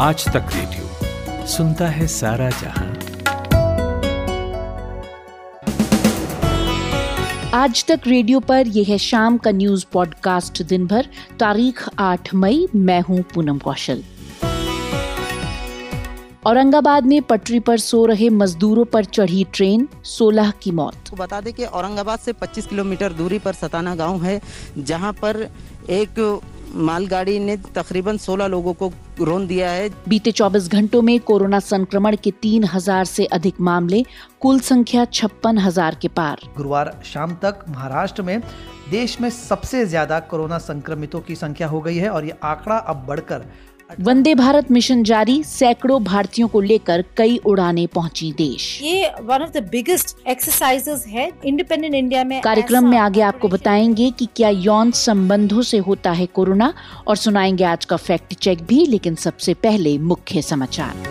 आज तक रेडियो सुनता है सारा जहां। आज तक रेडियो पर यह है शाम का न्यूज पॉडकास्ट दिन भर। तारीख 8 मई। मैं हूं पूनम कौशल। औरंगाबाद में पटरी पर सो रहे मजदूरों पर चढ़ी ट्रेन, 16 की मौत। बता दें कि औरंगाबाद से 25 किलोमीटर दूरी पर सताना गांव है, जहां पर एक मालगाड़ी ने तकरीबन 16 लोगों को रोन दिया है। बीते 24 घंटों में कोरोना संक्रमण के 3000 से अधिक मामले, कुल संख्या 56,000 के पार। गुरुवार शाम तक महाराष्ट्र में देश में सबसे ज्यादा कोरोना संक्रमितों की संख्या हो गई है और ये आंकड़ा अब बढ़कर। वंदे भारत मिशन जारी, सैकड़ों भारतीयों को लेकर कई उड़ानें पहुंची देश। ये one of the biggest exercises है इंडिपेंडेंट इंडिया में। कार्यक्रम में आगे आपको बताएंगे कि क्या यौन संबंधों से होता है कोरोना, और सुनाएंगे आज का फैक्ट चेक भी। लेकिन सबसे पहले मुख्य समाचार।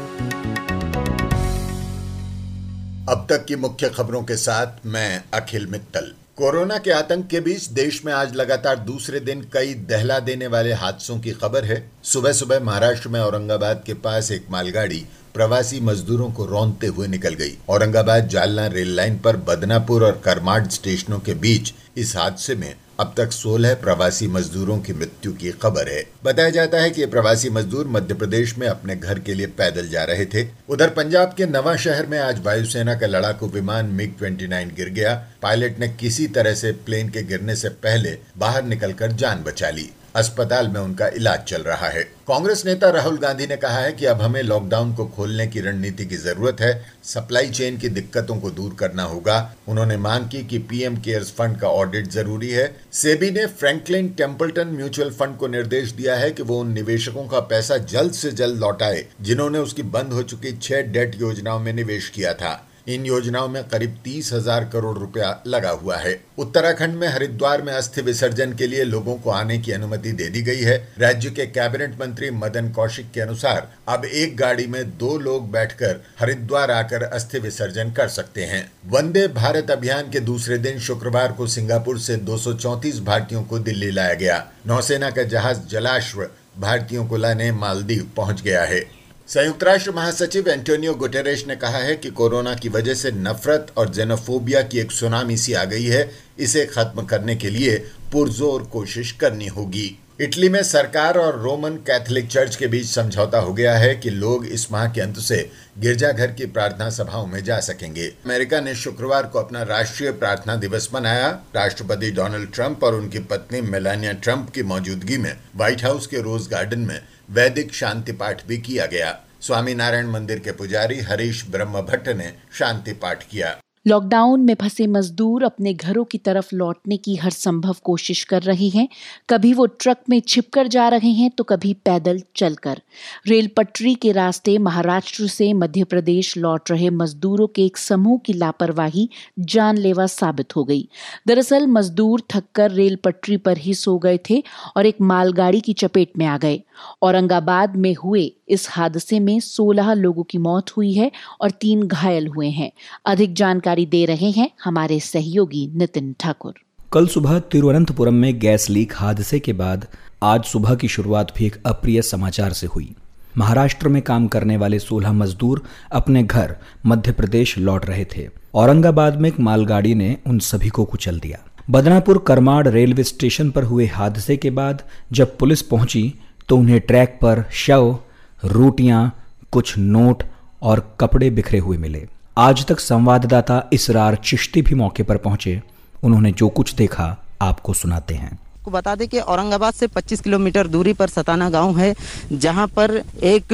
अब तक की मुख्य खबरों के साथ मैं अखिल मित्तल। कोरोना के आतंक के बीच देश में आज लगातार दूसरे दिन कई दहला देने वाले हादसों की खबर है। सुबह सुबह महाराष्ट्र में औरंगाबाद के पास एक मालगाड़ी प्रवासी मजदूरों को रौंदते हुए निकल गई। औरंगाबाद जालना रेल लाइन पर बदनापुर और करमाड स्टेशनों के बीच इस हादसे में अब तक 16 प्रवासी मजदूरों की मृत्यु की खबर है। बताया जाता है कि ये प्रवासी मजदूर मध्य प्रदेश में अपने घर के लिए पैदल जा रहे थे। उधर पंजाब के नवां शहर में आज वायुसेना का लड़ाकू विमान मिग 29 गिर गया। पायलट ने किसी तरह से प्लेन के गिरने से पहले बाहर निकलकर जान बचा ली। अस्पताल में उनका इलाज चल रहा है। कांग्रेस नेता राहुल गांधी ने कहा है कि अब हमें लॉकडाउन को खोलने की रणनीति की जरूरत है, सप्लाई चेन की दिक्कतों को दूर करना होगा। उन्होंने मांग की कि पीएम केयर्स फंड का ऑडिट जरूरी है। सेबी ने फ्रैंकलिन टेम्पल्टन म्यूचुअल फंड को निर्देश दिया है कि वो उन निवेशकों का पैसा जल्द से जल्द लौटाए जिन्होंने उसकी बंद हो चुकी 6 डेट योजनाओं में निवेश किया था। इन योजनाओं में करीब 30,000 करोड़ रुपया लगा हुआ है। उत्तराखंड में हरिद्वार में अस्थि विसर्जन के लिए लोगों को आने की अनुमति दे दी गई है। राज्य के कैबिनेट मंत्री मदन कौशिक के अनुसार अब एक गाड़ी में 2 लोग बैठकर हरिद्वार आकर अस्थि विसर्जन कर सकते हैं। वंदे भारत अभियान के दूसरे दिन शुक्रवार को सिंगापुर से 234 भारतीयों को दिल्ली लाया गया। नौसेना का जहाज जलाश्व भारतीयों को लाने मालदीव पहुँच गया है। संयुक्त राष्ट्र महासचिव एंटोनियो गुटेरेश ने कहा है कि कोरोना की वजह से नफरत और जेनोफोबिया की एक सुनामी सी आ गई है, इसे खत्म करने के लिए पुरजोर कोशिश करनी होगी। इटली में सरकार और रोमन कैथोलिक चर्च के बीच समझौता हो गया है कि लोग इस माह के अंत से गिरजाघर की प्रार्थना सभाओं में जा सकेंगे। अमेरिका ने शुक्रवार को अपना राष्ट्रीय प्रार्थना दिवस मनाया। राष्ट्रपति डोनाल्ड ट्रंप और उनकी पत्नी मेलानिया ट्रंप की मौजूदगी में व्हाइट हाउस के रोज गार्डन में वैदिक शांति पाठ भी किया गया। स्वामीनारायण मंदिर के पुजारी हरीश ब्रह्म भट्ट ने शांति पाठ किया। लॉकडाउन में फंसे मजदूर अपने घरों की तरफ लौटने की हर संभव कोशिश कर रहे हैं। कभी वो ट्रक में छिपकर जा रहे हैं तो कभी पैदल चलकर। रेल पटरी के रास्ते महाराष्ट्र से मध्य प्रदेश लौट रहे मजदूरों के एक समूह की लापरवाही जानलेवा साबित हो गई। दरअसल मजदूर थककर रेल पटरी पर ही सो गए थे और एक मालगाड़ी की चपेट में आ गए। औरंगाबाद में हुए इस हादसे में 16 लोगों की मौत हुई है और 3 घायल हुए हैं। अधिक जानकारी दे रहे हैं हमारे सहयोगी नितिन ठाकुर। कल सुबह तिरुवनंतपुरम में गैस लीक हादसे के बाद आज सुबह की शुरुआत भी एक अप्रिय समाचार से हुई। महाराष्ट्र में काम करने वाले 16 मजदूर अपने घर मध्य प्रदेश लौट रहे थे। औरंगाबाद में एक मालगाड़ी ने उन सभी को कुचल दिया। बदनापुर करमाड रेलवे स्टेशन पर हुए हादसे के बाद जब पुलिस पहुंची तो उन्हें ट्रैक पर शव, रोटियां, कुछ नोट और कपड़े बिखरे हुए मिले। आज तक संवाददाता इसरार चिश्ती भी मौके पर पहुंचे। उन्होंने जो कुछ देखा आपको सुनाते हैं। को बता दें कि औरंगाबाद से 25 किलोमीटर दूरी पर सताना गांव है, जहां पर एक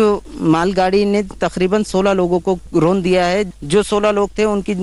मालगाड़ी ने तकरीबन 16 लोगों को रोन दिया है। जो 16 लोग थे उनकी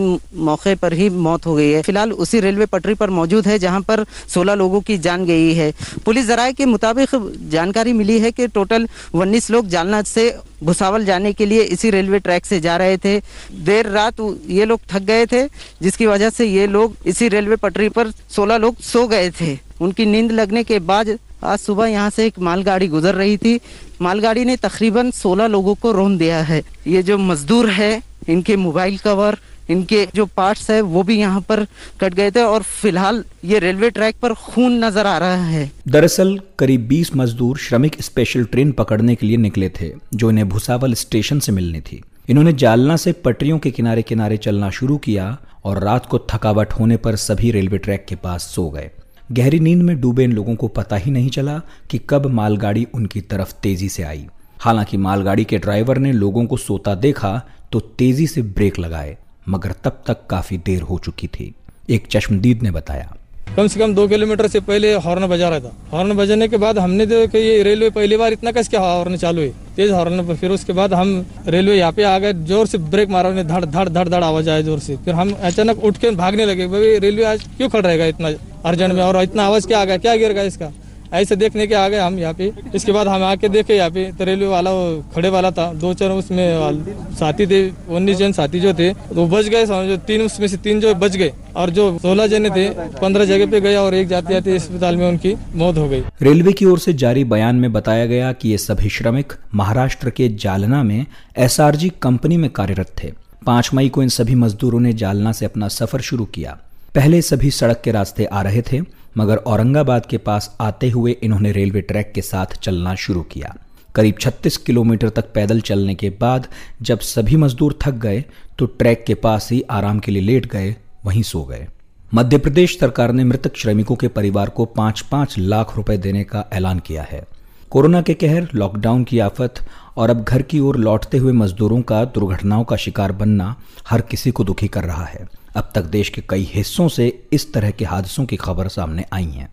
मौके पर ही मौत हो गई है। फिलहाल उसी रेलवे पटरी पर मौजूद है जहां पर 16 लोगों की जान गई है। पुलिस जराये के मुताबिक जानकारी मिली है कि टोटल 19 लोग जालना से भुसावल जाने के लिए इसी रेलवे ट्रैक से जा रहे थे। देर रात ये लोग थक गए थे, जिसकी वजह से ये लोग इसी रेलवे पटरी पर 16 लोग सो गए थे। उनकी नींद लगने के बाद आज सुबह यहाँ से एक मालगाड़ी गुजर रही थी। मालगाड़ी ने तकरीबन 16 लोगों को रोन दिया है। ये जो मजदूर है, इनके मोबाइल कवर, इनके जो पार्ट्स है वो भी यहाँ पर कट गए थे और फिलहाल ये रेलवे ट्रैक पर खून नजर आ रहा है। दरअसल करीब 20 मजदूर श्रमिक स्पेशल ट्रेन पकड़ने के लिए निकले थे जो इन्हें भुसावल स्टेशन से मिलनी थी। इन्होंने जालना से पटरियों के किनारे किनारे चलना शुरू किया और रात को थकावट होने पर सभी रेलवे ट्रैक के पास सो गए। गहरी नींद में डूबे इन लोगों को पता ही नहीं चला कि कब मालगाड़ी उनकी तरफ तेजी से आई। हालांकि मालगाड़ी के ड्राइवर ने लोगों को सोता देखा तो तेजी से ब्रेक लगाए, मगर तब तक काफी देर हो चुकी थी। एक चश्मदीद ने बताया, कम से कम 2 किलोमीटर से पहले हॉर्न बजा रहा था। हॉर्न बजाने के बाद हमने देखा ये रेलवे पहली बार इतना कस के हॉर्न चालू है, तेज हॉर्न पर। फिर उसके बाद हम रेलवे यहाँ पे आ गए, जोर से ब्रेक मारा, धड़ धड़ धड़ धड़ आवाज आया जोर से। फिर हम अचानक उठ के भागने लगे, भाई रेलवे आज क्यों खड़ा रहेगा इतना अर्जेंट में, और इतना आवाज क्या आ गया, क्या गिर गया इसका, ऐसे देखने के आ गए हम यहाँ पे। इसके बाद हम आके देखे यहाँ पे तो रेलवे वाला खड़े वाला था, 2-4 उसमें साथी थे, 19 जन साथी जो थे वो बच गए, समझो 3 उसमें से 3 जो बच गए और जो 16 जने थे 15 जगह पे गए और एक जाते जाते अस्पताल में उनकी मौत हो गई। रेलवे की ओर से जारी बयान में बताया गया कि ये सभी श्रमिक महाराष्ट्र के जालना में SRG कंपनी में कार्यरत थे। 5 मई को इन सभी मजदूरों ने जालना से अपना सफर शुरू किया। पहले सभी सड़क के रास्ते आ रहे थे, मगर औरंगाबाद के पास आते हुए इन्होंने रेलवे ट्रैक के साथ चलना शुरू किया। करीब 36 किलोमीटर तक पैदल चलने के बाद जब सभी मजदूर थक गए तो ट्रैक के पास ही आराम के लिए लेट गए, वहीं सो गए। मध्य प्रदेश सरकार ने मृतक श्रमिकों के परिवार को 5-5 लाख रुपए देने का ऐलान किया है। कोरोना के कहर, लॉकडाउन की आफत और अब घर की ओर लौटते हुए मजदूरों का दुर्घटनाओं का शिकार बनना हर किसी को दुखी कर रहा है। अब तक देश के कई हिस्सों से इस तरह के हादसों की खबर सामने आई है।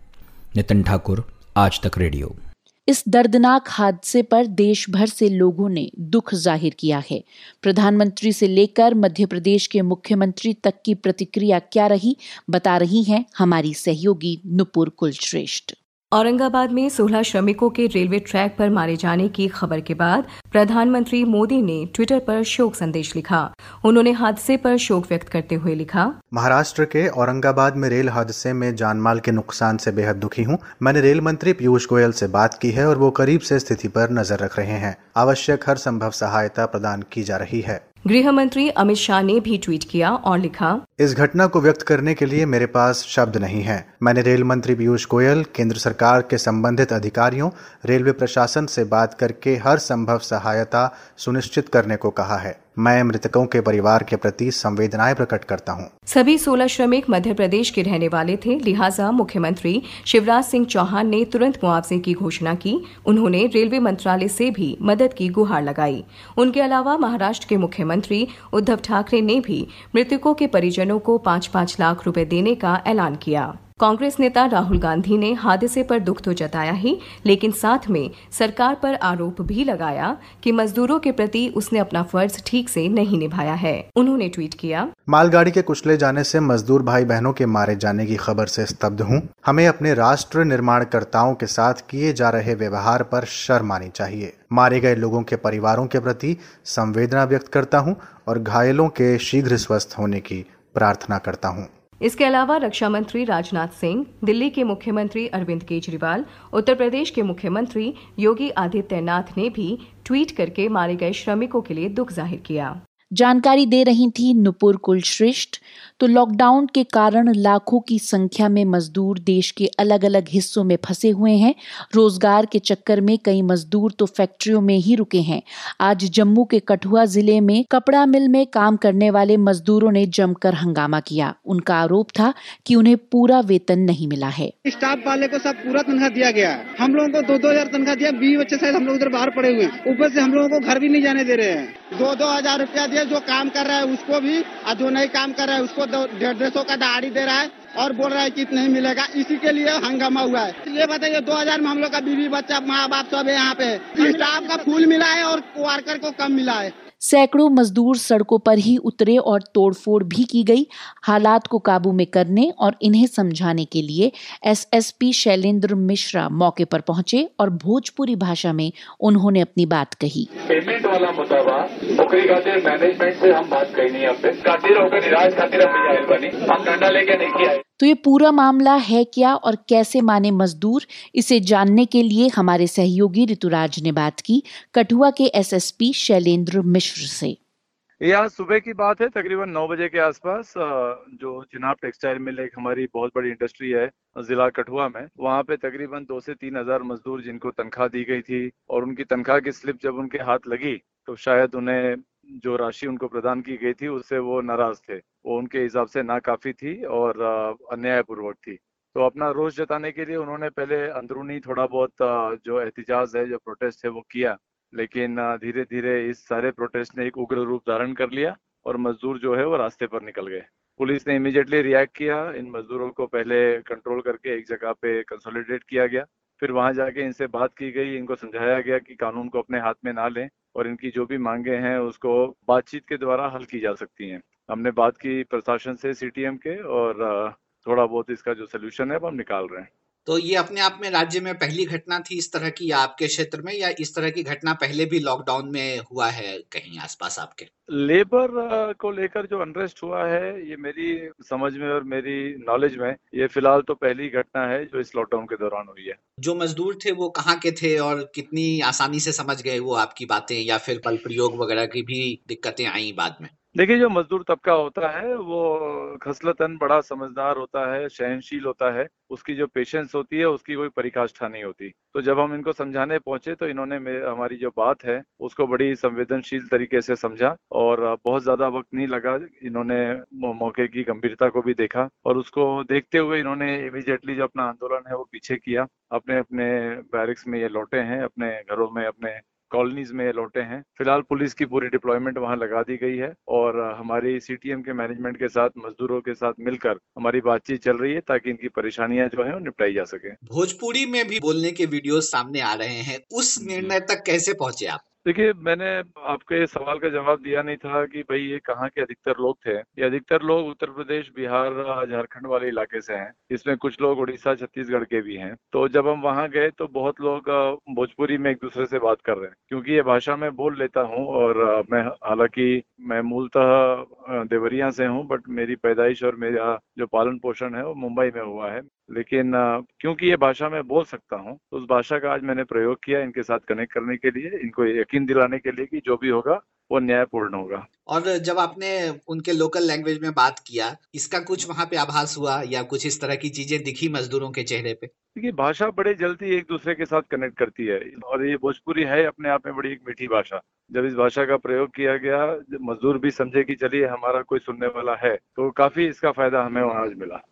नितिन ठाकुर, आज तक रेडियो। इस दर्दनाक हादसे पर देश भर से लोगों ने दुख जाहिर किया है। प्रधानमंत्री से लेकर मध्य प्रदेश के मुख्यमंत्री तक की प्रतिक्रिया क्या रही, बता रही हैं हमारी सहयोगी नूपुर कुलश्रेष्ठ। औरंगाबाद में 16 श्रमिकों के रेलवे ट्रैक पर मारे जाने की खबर के बाद प्रधानमंत्री मोदी ने ट्विटर पर शोक संदेश लिखा। उन्होंने हादसे पर शोक व्यक्त करते हुए लिखा, महाराष्ट्र के औरंगाबाद में रेल हादसे में जानमाल के नुकसान से बेहद दुखी हूं। मैंने रेल मंत्री पीयूष गोयल से बात की है और वो करीब से स्थिति पर नजर रख रहे हैं। आवश्यक हर संभव सहायता प्रदान की जा रही है। गृह मंत्री अमित शाह ने भी ट्वीट किया और लिखा, इस घटना को व्यक्त करने के लिए मेरे पास शब्द नहीं है। मैंने रेल मंत्री पीयूष गोयल, केंद्र सरकार के संबंधित अधिकारियों, रेलवे प्रशासन से बात करके हर संभव सहायता सुनिश्चित करने को कहा है। मैं मृतकों के परिवार के प्रति संवेदनाएं प्रकट करता हूं। सभी 16 श्रमिक मध्य प्रदेश के रहने वाले थे, लिहाजा मुख्यमंत्री शिवराज सिंह चौहान ने तुरंत मुआवजे की घोषणा की। उन्होंने रेलवे मंत्रालय से भी मदद की गुहार लगाई। उनके अलावा महाराष्ट्र के मुख्यमंत्री उद्धव ठाकरे ने भी मृतकों के परिजनों को 5-5 लाख रुपए देने का ऐलान किया। कांग्रेस नेता राहुल गांधी ने हादसे पर दुख तो जताया ही, लेकिन साथ में सरकार पर आरोप भी लगाया कि मजदूरों के प्रति उसने अपना फर्ज ठीक से नहीं निभाया है। उन्होंने ट्वीट किया, मालगाड़ी के कुचले जाने से मजदूर भाई बहनों के मारे जाने की खबर से स्तब्ध हूँ। हमें अपने राष्ट्र निर्माणकर्ताओं के साथ किए जा रहे व्यवहार पर शर्म आनी चाहिए। मारे गए लोगों के परिवारों के प्रति संवेदना व्यक्त करता हूँ और घायलों के शीघ्र स्वस्थ होने की प्रार्थना करता हूँ। इसके अलावा रक्षा मंत्री राजनाथ सिंह, दिल्ली के मुख्यमंत्री अरविंद केजरीवाल, उत्तर प्रदेश के मुख्यमंत्री योगी आदित्यनाथ ने भी ट्वीट करके मारे गए श्रमिकों के लिए दुख जाहिर किया। जानकारी दे रही थी नूपुर कुलश्रेष्ठ। तो लॉकडाउन के कारण लाखों की संख्या में मजदूर देश के अलग अलग हिस्सों में फंसे हुए हैं। रोजगार के चक्कर में कई मजदूर तो फैक्ट्रियों में ही रुके हैं। आज जम्मू के कठुआ जिले में कपड़ा मिल में काम करने वाले मजदूरों ने जमकर हंगामा किया। उनका आरोप था कि उन्हें पूरा वेतन नहीं मिला है। स्टाफ वाले को सब पूरा तनख्वाह दिया गया, हम लोगों को 2-2 हजार तनख्वाह दिया। 20 बच्चे शायद हम लोग उधर बाहर पड़े हुए, ऊपर से हम लोगों को घर भी नहीं जाने दे रहे हैं। 2-2 हजार रुपया दिया, जो काम कर रहा है उसको भी, और जो नहीं काम कर रहा है उसको 150 का दाढ़ी दे रहा है और बोल रहा है कि इतना ही मिलेगा। इसी के लिए हंगामा हुआ है। ये बताइए 2000 में हम लोग का बीवी बच्चा माँ बाप सब है यहाँ पे, स्टाफ का फुल मिला है और वर्कर को कम मिला है। सैकड़ों मजदूर सड़कों पर ही उतरे और तोड़फोड़ भी की गई। हालात को काबू में करने और इन्हें समझाने के लिए SSP शैलेंद्र मिश्रा मौके पर पहुंचे और भोजपुरी भाषा में उन्होंने अपनी बात कही। पेमेंट वाला मुद्दा ओकरी खातिर मैनेजमेंट से हम बात करनी है। तो ये पूरा मामला है क्या और कैसे माने मजदूर, इसे जानने के लिए हमारे सहयोगी ऋतु राज ने बात की कठुआ के SSP शैलेंद्र मिश्र से। यह सुबह की बात है, तकरीबन 9 बजे के आसपास जो चिनाब टेक्सटाइल मिल एक हमारी बहुत बड़ी इंडस्ट्री है जिला कठुआ में, वहाँ पे तकरीबन 2 से 3 हज़ार मजदूर जिनको तनख्वाह दी गई थी और उनकी तनख्वाह की स्लिप जब उनके हाथ लगी तो शायद उन्हें जो राशि उनको प्रदान की गई थी उससे वो नाराज थे, वो उनके हिसाब से नाकाफी थी और अन्यायपूर्वक थी। तो अपना रोष जताने के लिए उन्होंने पहले अंदरूनी थोड़ा बहुत जो एहतिजाज है, जो प्रोटेस्ट है वो किया, लेकिन धीरे धीरे इस सारे प्रोटेस्ट ने एक उग्र रूप धारण कर लिया और मजदूर जो है वो रास्ते पर निकल गए। पुलिस ने इमीडिएटली रिएक्ट किया, इन मजदूरों को पहले कंट्रोल करके एक जगह पे कंसोलिडेट किया गया, फिर वहां जाके इनसे बात की गई, इनको समझाया गया कि कानून को अपने हाथ में ना लें और इनकी जो भी मांगे हैं उसको बातचीत के द्वारा हल की जा सकती हैं। हमने बात की प्रशासन से, CTM के, और थोड़ा बहुत इसका जो सोल्यूशन है वो हम निकाल रहे हैं। तो ये अपने आप में राज्य में पहली घटना थी इस तरह की आपके क्षेत्र में, या इस तरह की घटना पहले भी लॉकडाउन में हुआ है कहीं आसपास आपके? लेबर को लेकर जो अनरेस्ट हुआ है ये मेरी समझ में और मेरी नॉलेज में ये फिलहाल तो पहली घटना है जो इस लॉकडाउन के दौरान हुई है। जो मजदूर थे वो कहाँ के थे और कितनी आसानी से समझ गए वो आपकी बातें, या फिर बल प्रयोग वगैरह की भी दिक्कतें आई बाद में? देखिए, जो मजदूर तबका होता है वो खसलतन बड़ा समझदार होता है, सहनशील होता है, उसकी जो पेशेंस होती है उसकी कोई परिकाष्ठा नहीं होती। तो जब हम इनको समझाने पहुंचे तो इन्होंने हमारी जो बात है उसको बड़ी संवेदनशील तरीके से समझा और बहुत ज्यादा वक्त नहीं लगा, इन्होंने मौके की गंभीरता को भी देखा और उसको देखते हुए इन्होंने इमीडिएटली जो अपना आंदोलन है वो पीछे किया। अपने अपने बैरिक्स में ये लौटे हैं, अपने घरों में, अपने कॉलोनीज में लौटे हैं। फिलहाल पुलिस की पूरी डिप्लॉयमेंट वहां लगा दी गई है और हमारी CTM के मैनेजमेंट के साथ, मजदूरों के साथ मिलकर हमारी बातचीत चल रही है ताकि इनकी परेशानियां जो है वो निपटाई जा सके। भोजपुरी में भी बोलने के वीडियो सामने आ रहे हैं, उस निर्णय तक कैसे पहुंचे आप? देखिए, मैंने आपके सवाल का जवाब दिया नहीं था कि भाई ये कहाँ के अधिकतर लोग थे। ये अधिकतर लोग उत्तर प्रदेश, बिहार, झारखंड वाले इलाके से हैं, इसमें कुछ लोग उड़ीसा, छत्तीसगढ़ के भी हैं। तो जब हम वहाँ गए तो बहुत लोग भोजपुरी में एक दूसरे से बात कर रहे हैं, क्योंकि ये भाषा मैं बोल लेता हूँ और मैं, हालांकि मैं मूलतः देवरिया से हूँ, बट मेरी पैदाइश और मेरा जो पालन पोषण है वो मुंबई में हुआ है, लेकिन क्योंकि ये भाषा मैं बोल सकता हूँ तो उस भाषा का आज मैंने प्रयोग किया इनके साथ कनेक्ट करने के लिए, इनको यकीन दिलाने के लिए कि जो भी होगा वो न्यायपूर्ण होगा। और जब आपने उनके लोकल लैंग्वेज में बात किया, इसका कुछ वहाँ पे आभास हुआ या कुछ इस तरह की चीजें दिखी मजदूरों के चेहरे पे? देखिए, भाषा बड़े जल्दी एक दूसरे के साथ कनेक्ट करती है और ये भोजपुरी है अपने आप में बड़ी एक मीठी भाषा। जब इस भाषा का प्रयोग किया गया, मजदूर भी समझे कि चलिए हमारा कोई सुनने वाला है, तो काफी इसका फायदा हमें आज मिला।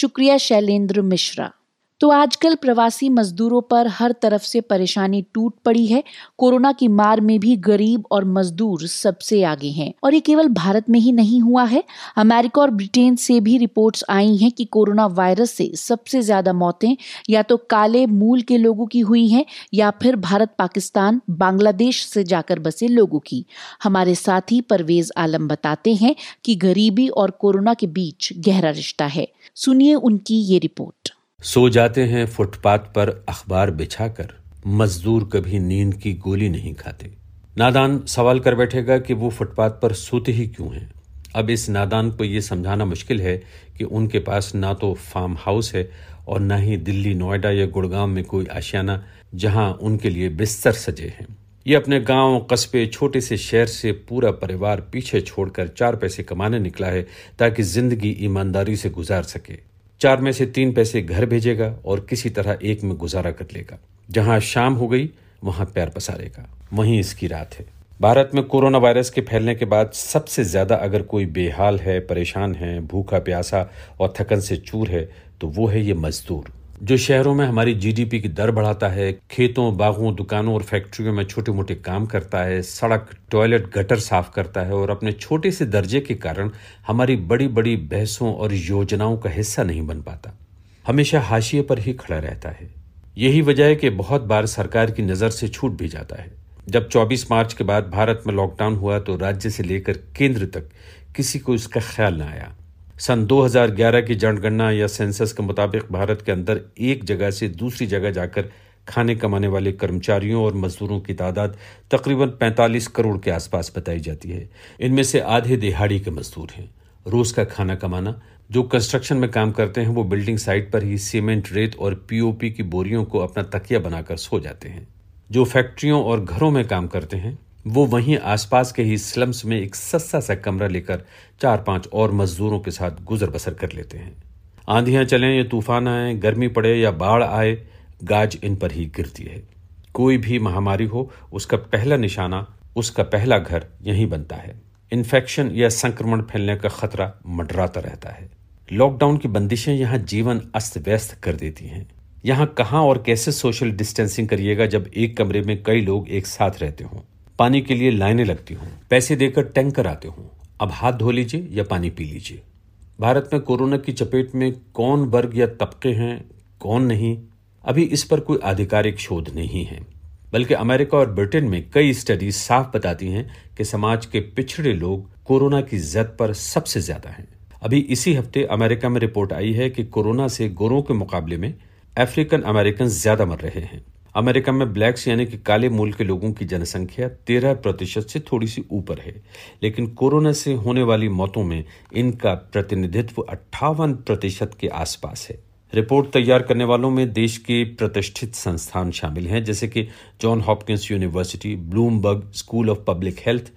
शुक्रिया शैलेंद्र मिश्रा। तो आजकल प्रवासी मजदूरों पर हर तरफ से परेशानी टूट पड़ी है। कोरोना की मार में भी गरीब और मजदूर सबसे आगे हैं और ये केवल भारत में ही नहीं हुआ है। अमेरिका और ब्रिटेन से भी रिपोर्ट्स आई हैं कि कोरोना वायरस से सबसे ज्यादा मौतें या तो काले मूल के लोगों की हुई हैं या फिर भारत, पाकिस्तान, बांग्लादेश से जाकर बसे लोगों की। हमारे साथी परवेज आलम बताते हैं कि गरीबी और कोरोना के बीच गहरा रिश्ता है। सुनिए उनकी ये रिपोर्ट। सो जाते हैं फुटपाथ पर अखबार बिछाकर, मजदूर कभी नींद की गोली नहीं खाते। नादान सवाल कर बैठेगा कि वो फुटपाथ पर सोते ही क्यों हैं। अब इस नादान को ये समझाना मुश्किल है कि उनके पास ना तो फार्म हाउस है और ना ही दिल्ली, नोएडा या गुड़गांव में कोई आशियाना जहां उनके लिए बिस्तर सजे हैं। ये अपने गांव, कस्बे, छोटे से शहर से पूरा परिवार पीछे छोड़कर 4 पैसे कमाने निकला है ताकि जिंदगी ईमानदारी से गुजार सके। 4 में से 3 पैसे घर भेजेगा और किसी तरह एक में गुजारा कर लेगा। जहां शाम हो गई वहां पैर पसारेगा, वहीं इसकी रात है। भारत में कोरोना वायरस के फैलने के बाद सबसे ज्यादा अगर कोई बेहाल है, परेशान है, भूखा प्यासा और थकन से चूर है तो वो है ये मजदूर, जो शहरों में हमारी GDP की दर बढ़ाता है, खेतों, बागों, दुकानों और फैक्ट्रियों में छोटे मोटे काम करता है, सड़क, टॉयलेट, गटर साफ करता है और अपने छोटे से दर्जे के कारण हमारी बड़ी बड़ी बहसों और योजनाओं का हिस्सा नहीं बन पाता, हमेशा हाशिए पर ही खड़ा रहता है। यही वजह है कि बहुत बार सरकार की नज़र से छूट भी जाता है। जब 24 मार्च के बाद भारत में लॉकडाउन हुआ तो राज्य से लेकर केंद्र तक किसी को इसका ख्याल न आया। सन 2011 की जनगणना या सेंसस के मुताबिक भारत के अंदर एक जगह से दूसरी जगह जाकर खाने कमाने वाले कर्मचारियों और मजदूरों की तादाद तकरीबन 45 करोड़ के आसपास बताई जाती है। इनमें से आधे दिहाड़ी के मजदूर हैं। रोज का खाना कमाना, जो कंस्ट्रक्शन में काम करते हैं वो बिल्डिंग साइट पर ही सीमेंट, रेत और POP की बोरियों को अपना तकिया बनाकर सो जाते हैं। जो फैक्ट्रियों और घरों में काम करते हैं वो वहीं आसपास के ही स्लम्स में एक सस्ता सा कमरा लेकर 4-5 और मजदूरों के साथ गुजर बसर कर लेते हैं। आंधियां चलें या तूफान आए, गर्मी पड़े या बाढ़ आए, गाज इन पर ही गिरती है। कोई भी महामारी हो, उसका पहला निशाना, उसका पहला घर यहीं बनता है। इन्फेक्शन या संक्रमण फैलने का खतरा मंडराता रहता है। लॉकडाउन की बंदिशें यहाँ जीवन अस्त व्यस्त कर देती हैं। यहाँ कहाँ और कैसे सोशल डिस्टेंसिंग करिएगा जब एक कमरे में कई लोग एक साथ रहते हों, पानी के लिए लाइनें लगती हों, पैसे देकर टैंकर आते हों। अब हाथ धो लीजिए या पानी पी लीजिए। भारत में कोरोना की चपेट में कौन वर्ग या तबके हैं, कौन नहीं, अभी इस पर कोई आधिकारिक शोध नहीं है, बल्कि अमेरिका और ब्रिटेन में कई स्टडीज साफ बताती हैं कि समाज के पिछड़े लोग कोरोना की जद पर सबसे ज्यादा हैं। अभी इसी हफ्ते अमेरिका में रिपोर्ट आई है कि कोरोना से गोरों के मुकाबले में अफ्रीकन अमेरिकन ज्यादा मर रहे हैं। अमेरिका में ब्लैक्स यानी कि काले मूल के लोगों की जनसंख्या 13% से थोड़ी सी ऊपर है, लेकिन कोरोना से होने वाली मौतों में इनका प्रतिनिधित्व 58% के आसपास है। रिपोर्ट तैयार करने वालों में देश के प्रतिष्ठित संस्थान शामिल हैं, जैसे कि John Hopkins University, Bloomberg school of public health